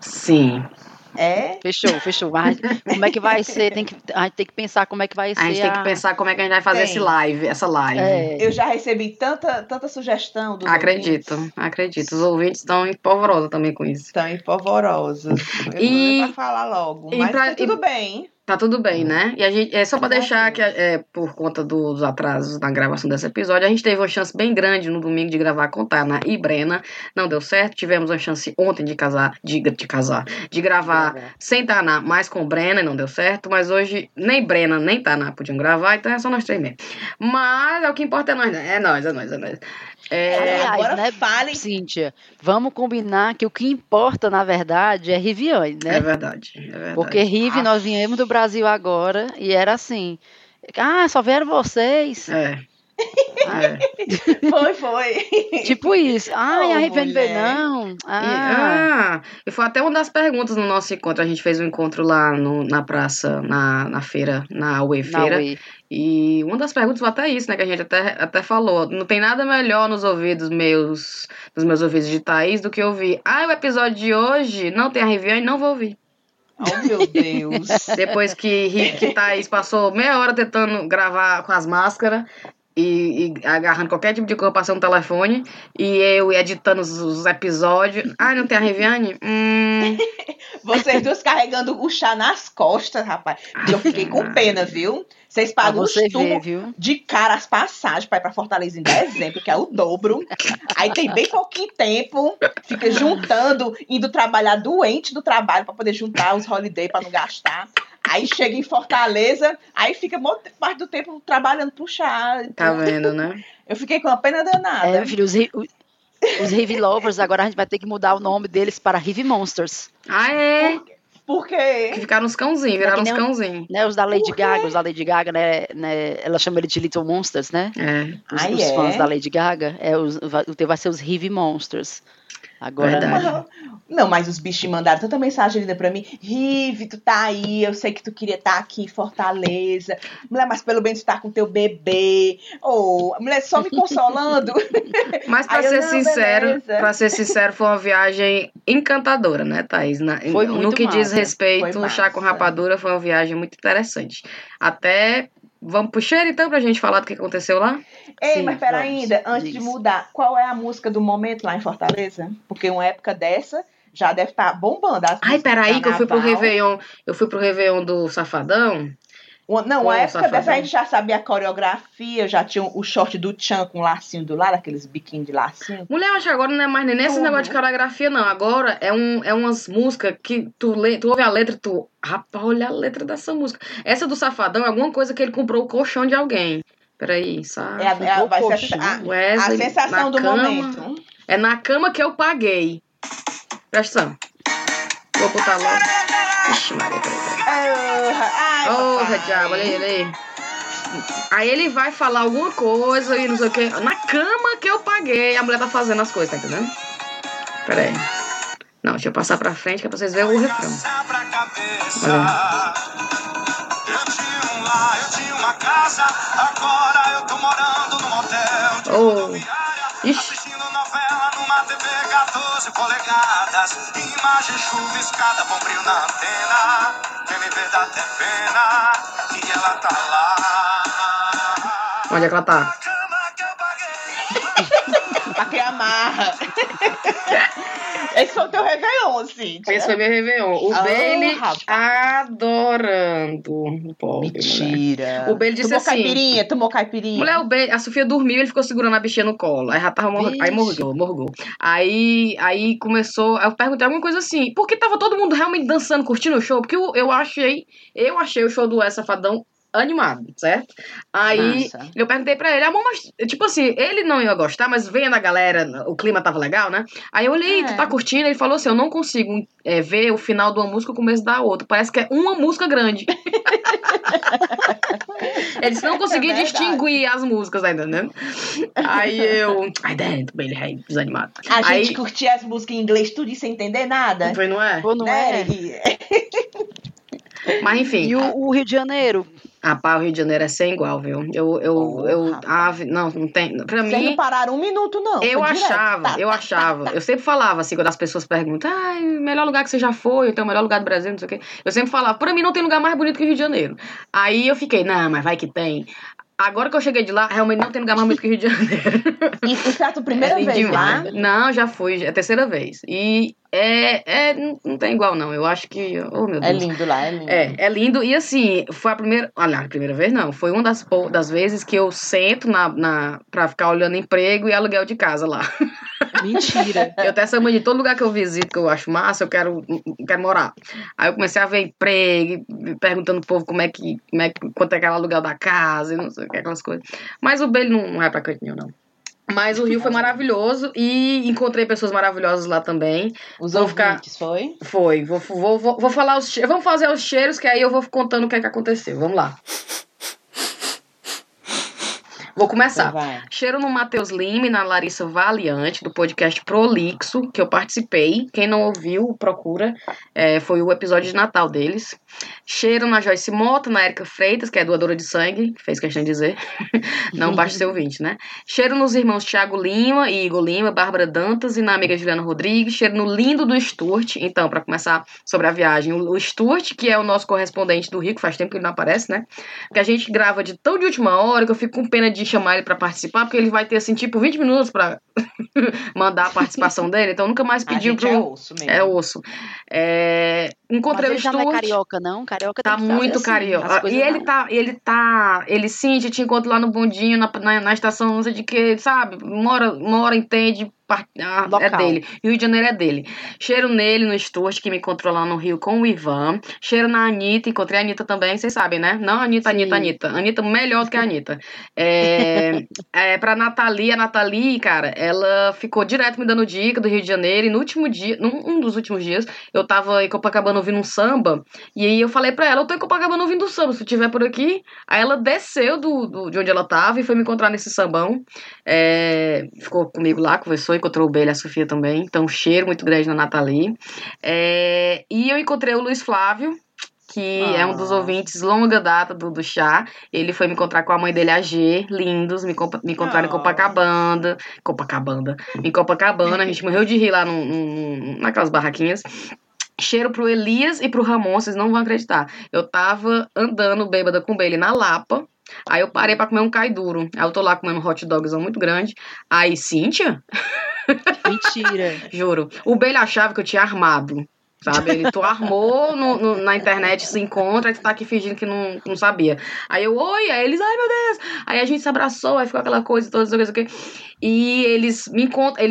Sim. Fechou. Mas como é que vai ser? A gente tem que pensar como é que vai ser. A gente tem que pensar como é que a gente vai fazer essa live. Eu já recebi tanta sugestão dos ouvintes. Acredito. Os ouvintes estão empolvorosos também com isso. Estão empolvorosos. Eu não vou falar logo. Mas tudo bem. Tá tudo bem, né? E a gente, só pra deixar que, por conta dos atrasos na gravação desse episódio, a gente teve uma chance bem grande no domingo de gravar com Tana e Brenna. Não deu certo. Tivemos uma chance ontem de gravar sem Tana, mas com Brenna, não deu certo. Mas hoje nem Brenna, nem Tana podiam gravar, então é só nós três mesmo. Mas é o que importa, é nós. Aliás, agora, né, Cíntia, vamos combinar que o que importa, na verdade, é Riviane, né? É verdade. Porque Rivi, nós viemos do Brasil agora e era assim. Só vieram vocês. Foi. Tipo isso. A Riviane não. E foi até uma das perguntas no nosso encontro. A gente fez um encontro lá na praça, na feira, na UEFeira. E uma das perguntas foi até isso, né? Que a gente até falou. Não tem nada melhor nos meus ouvidos de Thaís do que ouvir. O episódio de hoje não tem a Riviane, não vou ouvir. Oh, meu Deus. Depois que Thaís passou meia hora tentando gravar com as máscaras e agarrando qualquer tipo de coisa, passando o telefone, e eu editando os episódios. Não tem a Riviane? Vocês dois carregando o chá nas costas, rapaz. Eu fiquei com pena, viu? Vocês pagam os tubos de cara as passagens para ir para Fortaleza em dezembro, que é o dobro. Aí tem bem pouquinho tempo, fica juntando, indo trabalhar doente do trabalho para poder juntar os holiday para não gastar. Aí chega em Fortaleza, aí fica boa parte do tempo trabalhando pro chá. Tá vendo, né? Eu fiquei com uma pena danada. Meu filho, os Rivi Lovers, agora a gente vai ter que mudar o nome deles para Rivi Monsters. Porque... que ficaram uns cãozinhos, viraram uns cãozinhos. Né, os da Lady Gaga, né, ela chama ele de Little Monsters, né? É. Os fãs da Lady Gaga, vai ser os Heavy Monsters. Agora mas os bichos mandaram tanta mensagem linda pra mim. Rivi, tu tá aí, eu sei que tu queria estar aqui em Fortaleza. Mulher, mas pelo menos tu tá com teu bebê. Mulher, só me consolando. Mas pra ser sincero, foi uma viagem encantadora, né, Thaís? Foi muito no que diz respeito ao chá com rapadura, foi uma viagem muito interessante. Até... Vamos pro cheiro, então, pra gente falar do que aconteceu lá? Ei, sim, mas pera ainda, antes de mudar, qual é a música do momento lá em Fortaleza? Porque uma época dessa já deve estar bombando. Que eu fui pro Réveillon do Safadão. A época Safadão. Dessa a gente já sabia a coreografia, já tinha o short do Tchan com o lacinho do lado, aqueles biquinhos de lacinho. Mulher, eu acho que agora não é mais nem nesse negócio de coreografia, não. Agora é umas músicas que tu ouve a letra, tu... Rapaz, olha a letra dessa música. Essa do Safadão é alguma coisa que ele comprou o colchão de alguém. Peraí, sabe? Vai ser a sensação do momento. É na cama que eu paguei. Presta atenção. Vou botar logo. Ixi, Maria, diabo, olha aí. Aí ele vai falar alguma coisa e não sei o que. Na cama que eu paguei. A mulher tá fazendo as coisas, tá entendendo? Pera aí. Não, deixa eu passar pra frente que é pra vocês verem o refrão. Olha. Eu tinha uma casa, agora eu tô morando num hotel. Assistindo novela numa TV 14 polegadas. Imagem chuviscada, bom brilho na antena. Olha que ela tá. Pra que amarra. Esse foi o teu Réveillon, Cíntia. Esse foi meu Réveillon. O Bailey adorando. Pobre, mentira. Mulher. O Bailey disse assim... Tomou caipirinha. Mulher, o Bailey, a Sofia dormiu e ele ficou segurando a bichinha no colo. Aí já tava morgou. Aí começou... Eu perguntei alguma coisa assim. Por que tava todo mundo realmente dançando, curtindo o show? Porque eu achei o show do El Safadão animado, certo? Aí eu perguntei pra ele, amor, mas tipo assim, ele não ia gostar, mas vendo a galera, o clima tava legal, né? Aí eu olhei, tu tá curtindo? Ele falou assim, eu não consigo ver o final de uma música e o começo da outra, parece que é uma música grande. Eles não conseguiam distinguir as músicas ainda, né? Aí eu... Ai, dentro, bem desanimado. A gente curtia as músicas em inglês tudo e sem entender nada. Foi, não é? Pô, não é? Mas enfim. E o Rio de Janeiro? Rapaz, o Rio de Janeiro é sem igual, viu? Não tem. Pra mim. Vocês não pararam um minuto, não. Eu achava. Eu sempre falava assim, quando as pessoas perguntam, melhor lugar que você já foi, então o melhor lugar do Brasil, não sei o quê. Eu sempre falava, pra mim não tem lugar mais bonito que o Rio de Janeiro. Aí eu fiquei, não, mas vai que tem. Agora que eu cheguei de lá, realmente não tem lugar mais bonito que o Rio de Janeiro. E foi a tua primeira vez lá? Não, já fui, é a terceira vez. E não tem igual, não. Eu acho que... Oh, meu Deus. É lindo lá, é lindo. É lindo. E assim, foi a primeira... a primeira vez não. Foi uma das vezes que eu sento pra ficar olhando emprego e aluguel de casa lá. Mentira. Eu até essa mãe de todo lugar que eu visito, que eu acho massa, eu quero morar. Aí eu comecei a ver emprego, perguntando pro povo quanto é que era o aluguel da casa e não sei o que, aquelas coisas. Mas o Belo não é pra cantinho, não. Mas o Rio foi maravilhoso e encontrei pessoas maravilhosas lá também. Os ouvintes, foi? Foi. Vou falar os cheiros. Vamos fazer os cheiros, que aí eu vou contando o que aconteceu. Vamos lá. Vou começar. Cheiro no Matheus Lima e na Larissa Valiante, do podcast Prolixo, que eu participei. Quem não ouviu, procura. Foi o episódio de Natal deles. Cheiro na Joyce Mota, na Érica Freitas, que é doadora de sangue, que fez questão de dizer. Não basta ser ouvinte, né? Cheiro nos irmãos Thiago Lima e Igor Lima, Bárbara Dantas e na amiga Juliana Rodrigues. Cheiro no lindo do Stuart. Então, para começar sobre a viagem, o Stuart, que é o nosso correspondente do Rio, que faz tempo que ele não aparece, né? Que a gente grava de tão de última hora que eu fico com pena de chamar ele pra participar, porque ele vai ter, assim, tipo, 20 minutos pra mandar a participação dele, então nunca mais pediu pro... É osso mesmo. É osso. Encontrei o Stuart. Mas ele já não é carioca, não? Carioca tá muito carioca. Assim, ele Cíntia, te encontra lá no bondinho, na estação, não sei de que, sabe? Mora, entende, é dele. E o Rio de Janeiro é dele. Cheiro nele, no Stuart, que me encontrou lá no Rio com o Ivan. Cheiro na Anitta, encontrei a Anitta também, vocês sabem, né? Não, Anitta, sim. Anitta melhor do que a Anitta. Pra Nathalie, a Nathalie, cara, ela ficou direto me dando dica do Rio de Janeiro. E no último dia, num dos últimos dias, eu tava em Copacabana ouvindo um samba. E aí eu falei pra ela, eu tô em Copacabana ouvindo um samba, se tu tiver por aqui. Aí ela desceu de onde ela tava e foi me encontrar nesse sambão. Ficou comigo lá, conversou, encontrou o Belo e a Sofia também, então um cheiro muito grande na Nathalie. E eu encontrei o Luiz Flávio, que é um dos ouvintes longa data do chá. Ele foi me encontrar com a mãe dele, a G, lindos, me encontraram em Copacabana, a gente morreu de rir lá naquelas barraquinhas. Cheiro pro Elias e pro Ramon, vocês não vão acreditar, eu tava andando bêbada com o Belo na Lapa. Aí eu parei pra comer um caiduro. Aí eu tô lá comendo um hot dogzão muito grande. Aí, Cíntia? Mentira. Juro. O Bale achava que eu tinha armado. Sabe? Ele, tu armou na internet, se encontra, e tu tá aqui fingindo que não sabia. Aí eu, oi, aí eles, ai meu Deus. Aí a gente se abraçou, aí ficou aquela coisa, todas as coisas. E eles me encontram,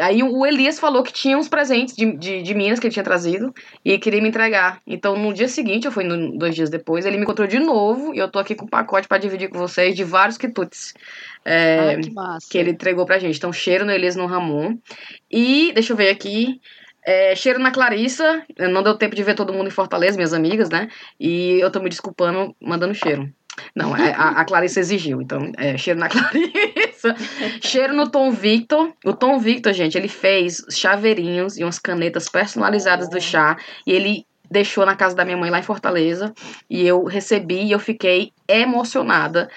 aí o Elias falou que tinha uns presentes de Minas que ele tinha trazido e queria me entregar. Então no dia seguinte, 2 dias depois, ele me encontrou de novo e eu tô aqui com um pacote pra dividir com vocês de vários quitutes. Que massa. Que ele entregou pra gente. Então cheiro no Elias, no Ramon. E deixa eu ver aqui. Cheiro na Clarissa, não deu tempo de ver todo mundo em Fortaleza, minhas amigas, né? E eu tô me desculpando, mandando cheiro. Não, a Clarissa exigiu, então cheiro na Clarissa. Cheiro no Tom Victor. O Tom Victor, gente, ele fez chaveirinhos e umas canetas personalizadas do chá, e ele deixou na casa da minha mãe lá em Fortaleza, e eu recebi e eu fiquei emocionada,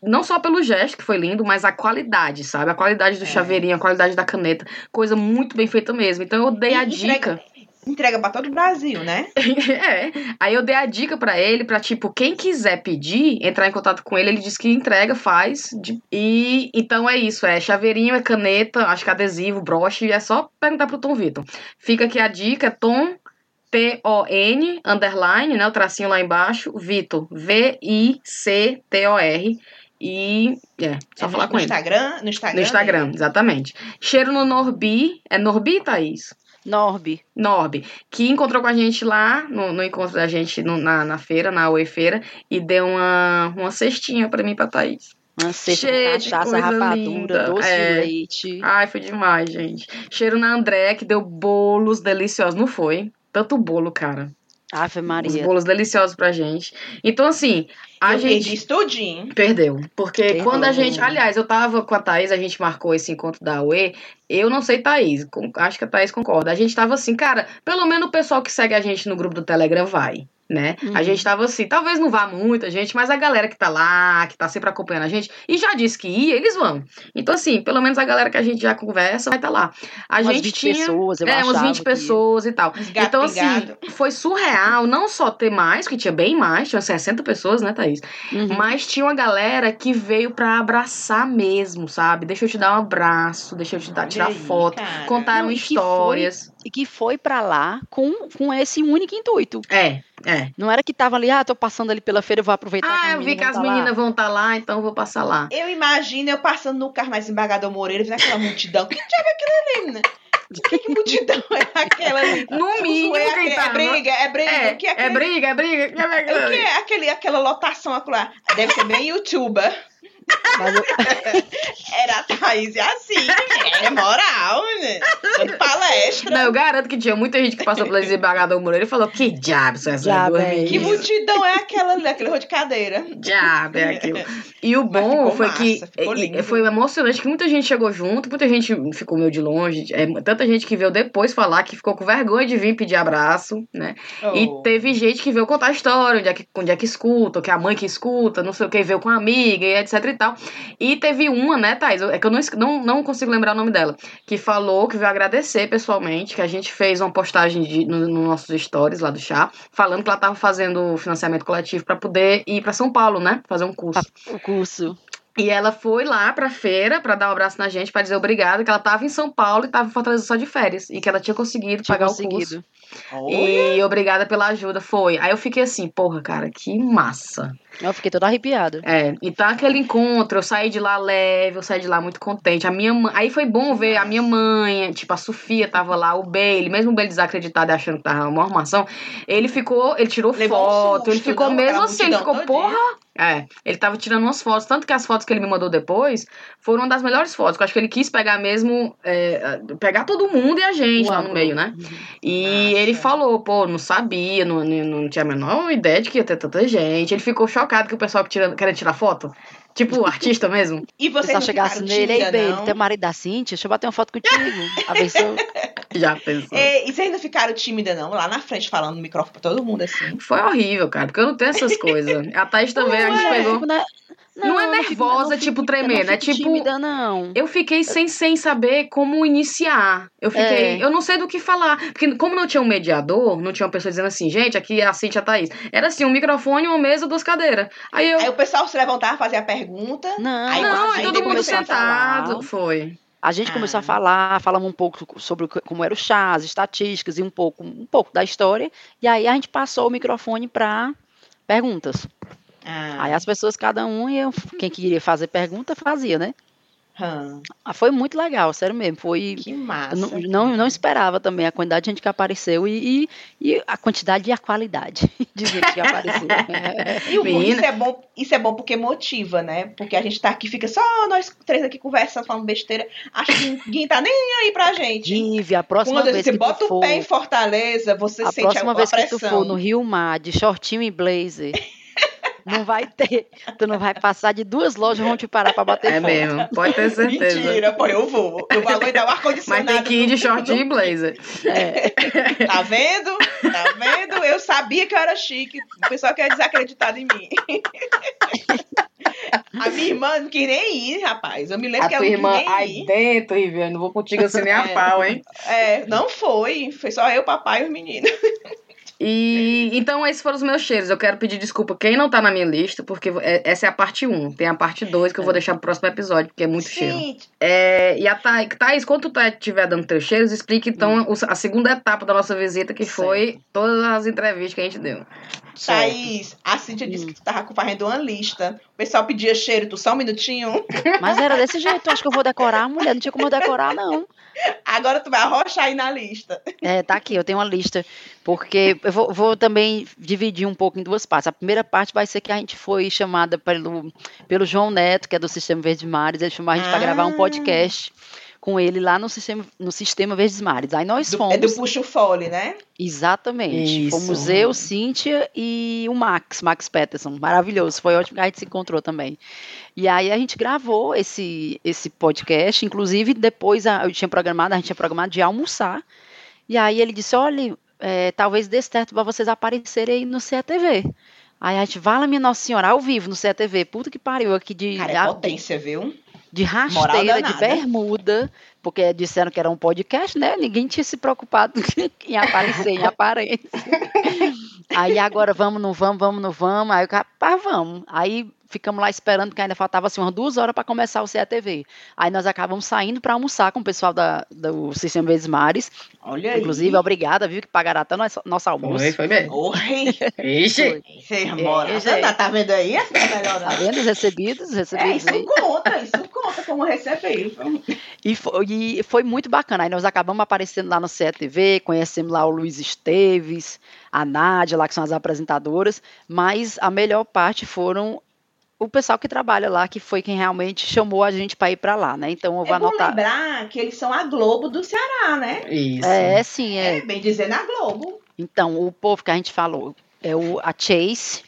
não só pelo gesto, que foi lindo, mas a qualidade, sabe? A qualidade do chaveirinho, a qualidade da caneta. Coisa muito bem feita mesmo. Então eu dei a dica. Entrega pra todo o Brasil, né? Aí eu dei a dica pra ele, pra tipo, quem quiser pedir, entrar em contato com ele, ele diz que entrega, faz. E então é isso, chaveirinho, é caneta, acho que adesivo, broche, e é só perguntar pro Tom Vitor. Fica aqui a dica, Tom... T-O-N, underline, né, o tracinho lá embaixo, Vitor, V-I-C-T-O-R, e só falar com ele. No Instagram, exatamente. Cheiro no Norbi, é Norbi, Thaís? Norbi, que encontrou com a gente lá, no encontro da gente na feira, na Oi Feira, e deu uma cestinha pra mim e pra Thaís. Cheiro de cachaça, rapadura, doce de leite. Ai, foi demais, gente. Cheiro na André, que deu bolos deliciosos, não foi? Tanto bolo, cara. Ave Maria. Os bolos deliciosos pra gente. Então, assim, a gente perdeu. Porque quando a gente... Aliás, eu tava com a Thaís, a gente marcou esse encontro da UE. Eu não sei, Thaís. Acho que a Thaís concorda. A gente tava assim, cara, pelo menos o pessoal que segue a gente no grupo do Telegram vai, né? Uhum. A gente tava assim, talvez não vá muita gente, mas a galera que tá lá, que tá sempre acompanhando a gente, e já disse que ia, eles vão. Então, assim, pelo menos a galera que a gente já conversa vai tá lá. A umas gente 20 tinha... pessoas, eu umas 20 pessoas e tal. Então, assim, foi surreal, não só ter mais, que tinha bem mais, tinha 60 pessoas, né, Thaís? Uhum. Mas tinha uma galera que veio pra abraçar mesmo, sabe? Deixa eu te dar um abraço, deixa eu te dar, tirar foto, cara. Contaram histórias. E que foi pra lá com esse único intuito. Não era que tava ali, tô passando ali pela feira, eu vou aproveitar. Eu vi que as meninas vão estar lá, então eu vou passar lá. Eu imagino eu passando no carro mais embargador Moreira, vendo aquela multidão. Que diabo é aquilo ali, menina? Que multidão é aquela ali? No mínimo, é briga. O que é aquela lotação acolá? Deve ser bem youtuber. Era a Thaís assim, é moral, né? Dando palestra. Não, eu garanto que tinha muita gente que passou pela desembargador Moreira e falou: que diabo são essas duas meninas? Que multidão é aquela ali, aquele rolo de cadeira? Diabo é aquilo. E o bom foi que foi emocionante, que muita gente chegou junto, muita gente ficou meio de longe, tanta gente que veio depois falar que ficou com vergonha de vir pedir abraço, né? E teve gente que veio contar a história, onde é que escuta, que é a mãe que escuta, não sei o que, veio com a amiga, e etc e tal. E teve uma, né, Thaís, é que eu não consigo lembrar o nome dela, que falou que veio agradecer pessoalmente, que a gente fez uma postagem no nossos stories lá do chá, falando que ela tava fazendo financiamento coletivo pra poder ir pra São Paulo, né, fazer um curso. E ela foi lá pra feira pra dar um abraço na gente, pra dizer obrigada, que ela tava em São Paulo e tava em Fortaleza só de férias. E que ela tinha conseguido pagar o curso. E obrigada pela ajuda, foi. Aí eu fiquei assim, porra, cara, que massa. Eu fiquei toda arrepiada. É, então aquele encontro, eu saí de lá leve, eu saí de lá muito contente. A minha mãe, aí foi bom ver a minha mãe, tipo, a Sofia tava lá, o Bale, mesmo o Bale desacreditado e achando que tava uma armação, ele tirou foto, ele ficou mesmo assim, ele ficou, porra... É, ele tava tirando umas fotos, tanto que as fotos que ele me mandou depois foram uma das melhores fotos, que eu acho que ele quis pegar mesmo, pegar todo mundo e a gente lá no meio, né? E ele falou, pô, não sabia, não tinha a menor ideia de que ia ter tanta gente. Ele ficou chocado que o pessoal querendo tirar foto, tipo, artista mesmo. E você só chegasse nele, aí, baby, teu marido da Cíntia, deixa eu bater uma foto contigo, a ver se eu... Já pensou. E vocês ainda ficaram tímida, não? Lá na frente, falando no microfone pra todo mundo, assim. Foi horrível, cara, porque eu não tenho essas coisas. A Thaís também, a gente pegou... Não é nervosa, tipo, tremer, né? Tipo, tímida, não. Eu fiquei sem saber como iniciar. Eu fiquei... Eu não sei do que falar. Porque como não tinha um mediador, não tinha uma pessoa dizendo assim, gente, aqui é a Cíntia, a Thaís. Era assim, um microfone, uma mesa, duas cadeiras. Aí o pessoal se levantava, fazia a pergunta. Aí todo mundo sentado. Foi... A gente começou a falar, falamos um pouco sobre como era o chá, as estatísticas e um pouco da história. E aí a gente passou o microfone para perguntas. Aí as pessoas, cada um, quem queria fazer pergunta, fazia, né? Foi muito legal, sério mesmo. Foi, que massa. Não esperava também a quantidade de gente que apareceu e a quantidade e a qualidade de gente que apareceu. Isso é bom porque motiva, né? Porque a gente tá aqui, fica só nós três aqui conversando, falando besteira. Acho que ninguém tá nem aí pra gente. Vive, a próxima vez que tu for... Quando você bota o pé em Fortaleza, você sente a pressão. A próxima vez que tu for no Rio Mar, de shortinho e blazer, não vai ter. Tu não vai passar de duas lojas, vão te parar pra bater foto. É mesmo, pode ter certeza. Mentira, pô, eu vou aguentar o ar-condicionado. Mas tem que ir de shortinho e blazer. Tá vendo? Tá vendo? Eu sabia que eu era chique. O pessoal que era desacreditado em mim. A minha irmã não quis nem ir, rapaz. Eu me lembro que ela não quis nem ir. Aí dentro, Riviane, não vou contigo assim nem a pau, hein? Não foi. Foi só eu, papai e os meninos. E então esses foram os meus cheiros. Eu quero pedir desculpa quem não tá na minha lista, porque essa é a parte 1. Tem a parte 2 que eu vou deixar pro próximo episódio, porque é muito cheiro. E a Thaís, quando tu estiver dando teus cheiros, explique então a segunda etapa da nossa visita, que foi todas as entrevistas que a gente deu. Thaís, a Cíntia disse que tu tava fazendo uma lista. O pessoal pedia cheiro, tu só um minutinho. Mas era desse jeito, acho que eu vou decorar, mulher. Não tinha como eu decorar, não. Agora tu vai arrochar aí na lista. Tá aqui, eu tenho uma lista. Porque eu vou também dividir um pouco em duas partes. A primeira parte vai ser que a gente foi chamada pelo João Neto, que é do Sistema Verdes Mares. Ele chamou a gente para gravar um podcast com ele lá no Sistema Verdes Mares. Aí nós fomos... do Puxa o Fole, né? Exatamente. Isso. Fomos eu, Cíntia e o Max Peterson. Maravilhoso. Foi ótimo que a gente se encontrou também. E aí a gente gravou esse podcast. Inclusive, depois a gente tinha programado de almoçar. E aí ele disse, olha, talvez dê certo para vocês aparecerem aí no CETV. Aí a gente, vai lá, minha Nossa Senhora, ao vivo no CETV. Puta que pariu aqui de... Cara, é potência, viu? De rasteira, de bermuda, porque disseram que era um podcast, né? Ninguém tinha se preocupado em aparecer, em aparência. Aí agora vamos, não vamos. Aí o cara, pá, vamos. Aí ficamos lá esperando, que ainda faltava assim, umas 2 horas para começar o CETV. Aí nós acabamos saindo para almoçar com o pessoal do Sistema Verdes Mares. Olha aí. Inclusive, obrigada, viu, que pagaram até nosso almoço. Foi mesmo. Oi. Ixi. Você mora. Tá vendo aí? Tá vendo os recebidos? Isso conta como receber. E foi muito bacana. Aí nós acabamos aparecendo lá no CETV, conhecemos lá o Luiz Esteves, a Nádia, lá que são as apresentadoras, mas a melhor parte foram o pessoal que trabalha lá, que foi quem realmente chamou a gente para ir para lá, né? Então eu vou anotar. É bom lembrar que eles são a Globo do Ceará, né? Isso. É, bem dizendo a Globo. Então, o povo que a gente falou é a Chase,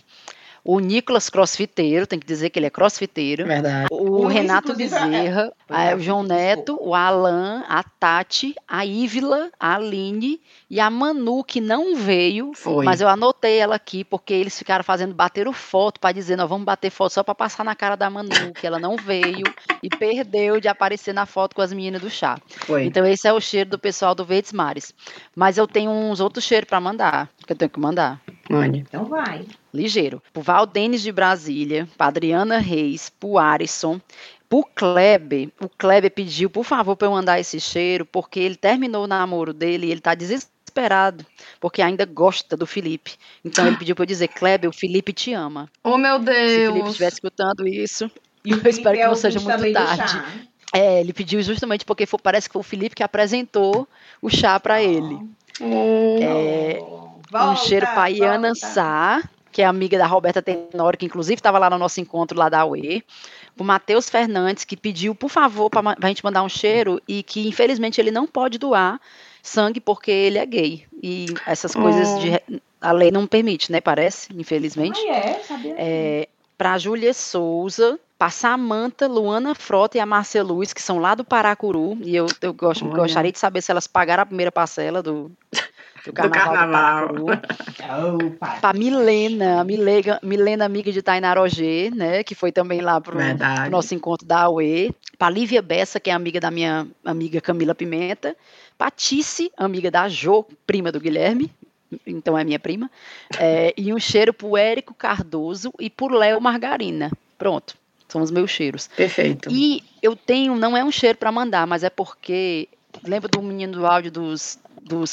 o Nicolas Crossfiteiro, tem que dizer que ele é crossfiteiro. Verdade. O Renato Bezerra, o João Neto, o Alan, a Tati, a Ívila, a Aline e a Manu, que não veio, mas eu anotei ela aqui, porque eles ficaram bateram foto para dizer, nós vamos bater foto só para passar na cara da Manu, que ela não veio e perdeu de aparecer na foto com as meninas do chá. Então esse é o cheiro do pessoal do Verdes Mares. Mas eu tenho uns outros cheiros para mandar. que eu tenho que mandar. Olha. Então vai. Ligeiro. Pro Valdenes de Brasília, pra Adriana Reis, pro Arisson, pro Kleber. O Kleber pediu, por favor, pra eu mandar esse cheiro, porque ele terminou o namoro dele e ele tá desesperado, porque ainda gosta do Felipe. Então ele pediu pra eu dizer, Kleber, o Felipe te ama. Oh, meu Deus. Se o Felipe estiver escutando isso, e eu espero que não seja muito tarde. É, ele pediu justamente porque foi, parece que foi o Felipe que apresentou o chá para ele. É, volta, um cheiro para Iana Sá, que é amiga da Roberta Tenório, que inclusive estava lá no nosso encontro lá da UE. O Matheus Fernandes, que pediu, por favor, para a gente mandar um cheiro, e que infelizmente ele não pode doar sangue porque ele é gay. E essas coisas a lei não permite, né? Parece, infelizmente. Sabia. É, para a Júlia Souza, para Samanta, Luana Frota e a Márcia Luz, que são lá do Paracuru, e eu gostaria de saber se elas pagaram a primeira parcela do carnaval do Paracuru. Para Milena, amiga de Tainarogê, né, que foi também lá para o nosso encontro da UE. Para Lívia Bessa, que é amiga da minha amiga Camila Pimenta. Para Tice, amiga da Jo, prima do Guilherme. Então é minha prima. É, e um cheiro pro Érico Cardoso e pro Léo Margarina. Pronto, são os meus cheiros. Perfeito. E eu tenho, não é um cheiro para mandar, mas é porque, lembra do menino do áudio dos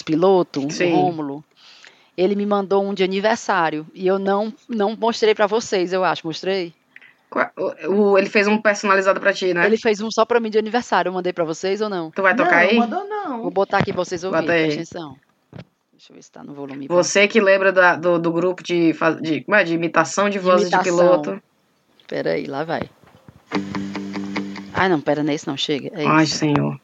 pilotos, o Rômulo? Ele me mandou um de aniversário e eu não mostrei para vocês, eu acho. Mostrei? Ele fez um personalizado pra ti, né? Ele fez um só pra mim de aniversário. Eu mandei pra vocês ou não? Tu vai tocar aí? Não, mandou não. Vou botar aqui pra vocês ouvirem, presta atenção. Deixa eu ver se tá no volume. Você que lembra do grupo de imitação de vozes de piloto. Peraí, lá vai. Ai, não, pera, não é isso não, chega. É isso. Ai, senhor.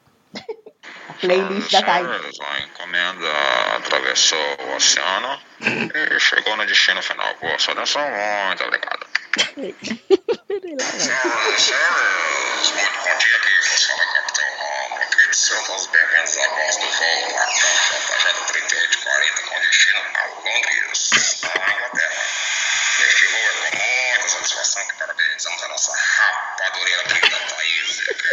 A playlist da Thaís. A encomenda atravessou o oceano e chegou no destino final. Boa, só dançou muito, obrigado. Peraí, lá vai. Senhores, muito bom dia aqui, vamos falar com Capitão Romulo. Queridos seus bem-vindos a bordo do voo Latam, 3840, com destino a Londres, na Inglaterra. Este voo é com muita satisfação que parabenizamos a nossa rapadoreira querida Thaís, e que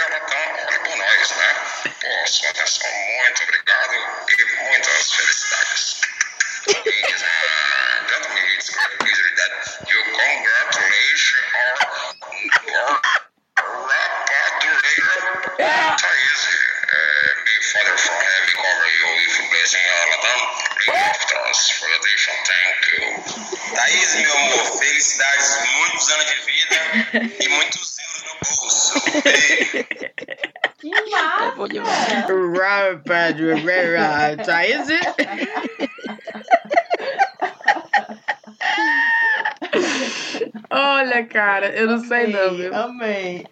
ela tá, olha por nós, né? Por sua atenção, muito obrigado e muitas felicidades. Ladies and gentlemen, it's a great pleasure that you congratulate our rapadoreira Thaís. Father, for having covered you with blessing all of them. After us for the nation, thank you. Thaís, meu amor, felicidades, muitos anos de vida e muitos euros no bolso. Que massa! Bom demais. Rapaz, Thaís. Olha, cara, eu não sei não, viu? Amei.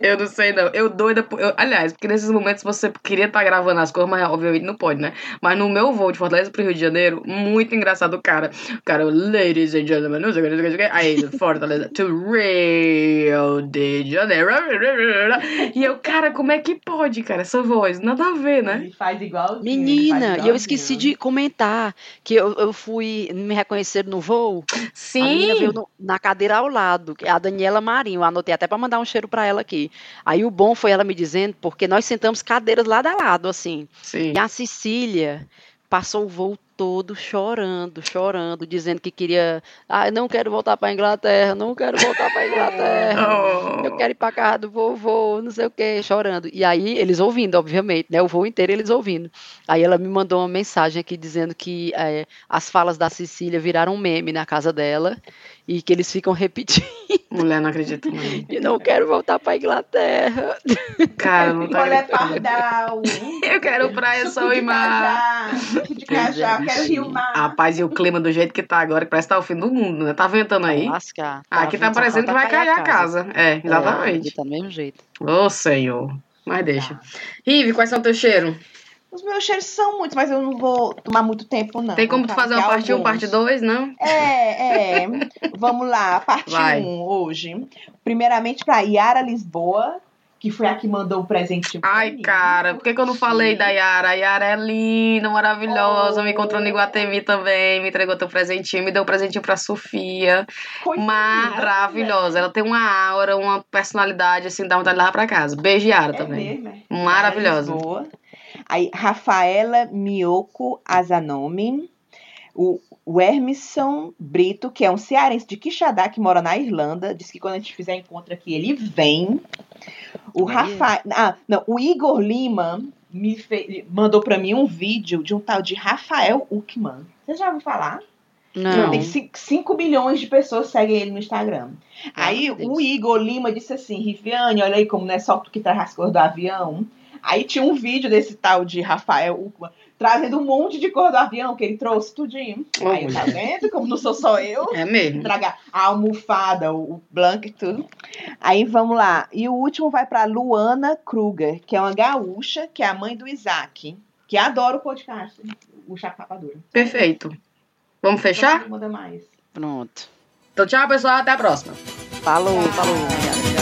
Eu não sei não. Eu doida por... Aliás, porque nesses momentos você queria estar gravando as coisas, mas obviamente não pode, né? Mas no meu voo de Fortaleza pro Rio de Janeiro, muito engraçado o cara. O cara, ladies and gentlemen, não sei o que, não sei o que. Aí, Fortaleza, to Rio de Janeiro. E eu, cara, como é que pode, cara? Essa voz, nada a ver, né? Ele faz igual. Menina, faz igual, e eu esqueci de comentar que eu fui me reconhecer no voo. Sim. A menina veio na cadeira ao lado, a Daniela Marinho, eu anotei até para mandar um cheiro para ela aqui. Aí o bom foi ela me dizendo, porque nós sentamos cadeiras lado a lado, assim. Sim. E a Cecília passou o voo todo chorando, dizendo que queria, eu não quero voltar para Inglaterra, eu quero ir para casa do vovô, não sei o que, chorando. E aí eles ouvindo, obviamente, né, o voo inteiro eles ouvindo. Aí ela me mandou uma mensagem aqui dizendo que as falas da Cecília viraram um meme na casa dela e que eles ficam repetindo. Mulher, não acredito não. Eu não quero voltar para Inglaterra. Cara, não tá. Mulher pardal. Eu quero praia, sol e mar. De cajá. Rapaz, e o clima do jeito que tá agora, que parece que tá o fim do mundo, né? Tá ventando aí. Lascar, tá aqui tá parecendo que vai cair a casa. É, exatamente. Tá do mesmo jeito. Ô, senhor. Mas deixa. Rive, quais são teus cheiros? Os meus cheiros são muitos, mas eu não vou tomar muito tempo, não. Tem como tu fazer uma parte 1, parte 2, não? É. Vamos lá, parte 1 hoje. Primeiramente pra Yara Lisboa, que foi a que mandou o presente. Ai, mim, cara, por que eu não falei da Yara? A Yara é linda, maravilhosa, me encontrou no Iguatemi também, me entregou teu presentinho, me deu um presentinho pra Sofia. Coisa maravilhosa. Né? Ela tem uma aura, uma personalidade, assim, dá vontade de levar pra casa. Beijo, Yara, também. Mesmo, é? Maravilhosa. Yara Lisboa. Aí, Rafaela Miyoko Azanomi, o Hermison Brito, que é um cearense de Quixadá, que mora na Irlanda, diz que quando a gente fizer encontro aqui, ele vem. O Igor Lima mandou pra mim um vídeo de um tal de Rafael Uckmann. Você já ouviu falar? Não. Tem 5 milhões de pessoas seguem ele no Instagram. Aí o Igor Lima disse assim, Riviane, olha aí como não é só tu que traz as cores do avião. Aí tinha um vídeo desse tal de Rafael Uckmann trazendo um monte de cor do avião que ele trouxe tudinho. Oh, aí, tá vendo? Como não sou só eu. É mesmo. Traga a almofada, o blanco e tudo. Aí, vamos lá. E o último vai pra Luana Kruger, que é uma gaúcha, que é a mãe do Isaac, que adora o podcast, o Chapadura. Perfeito. Vamos fechar? Não manda mais. Pronto. Então, tchau, pessoal. Até a próxima. Falou. Tchau.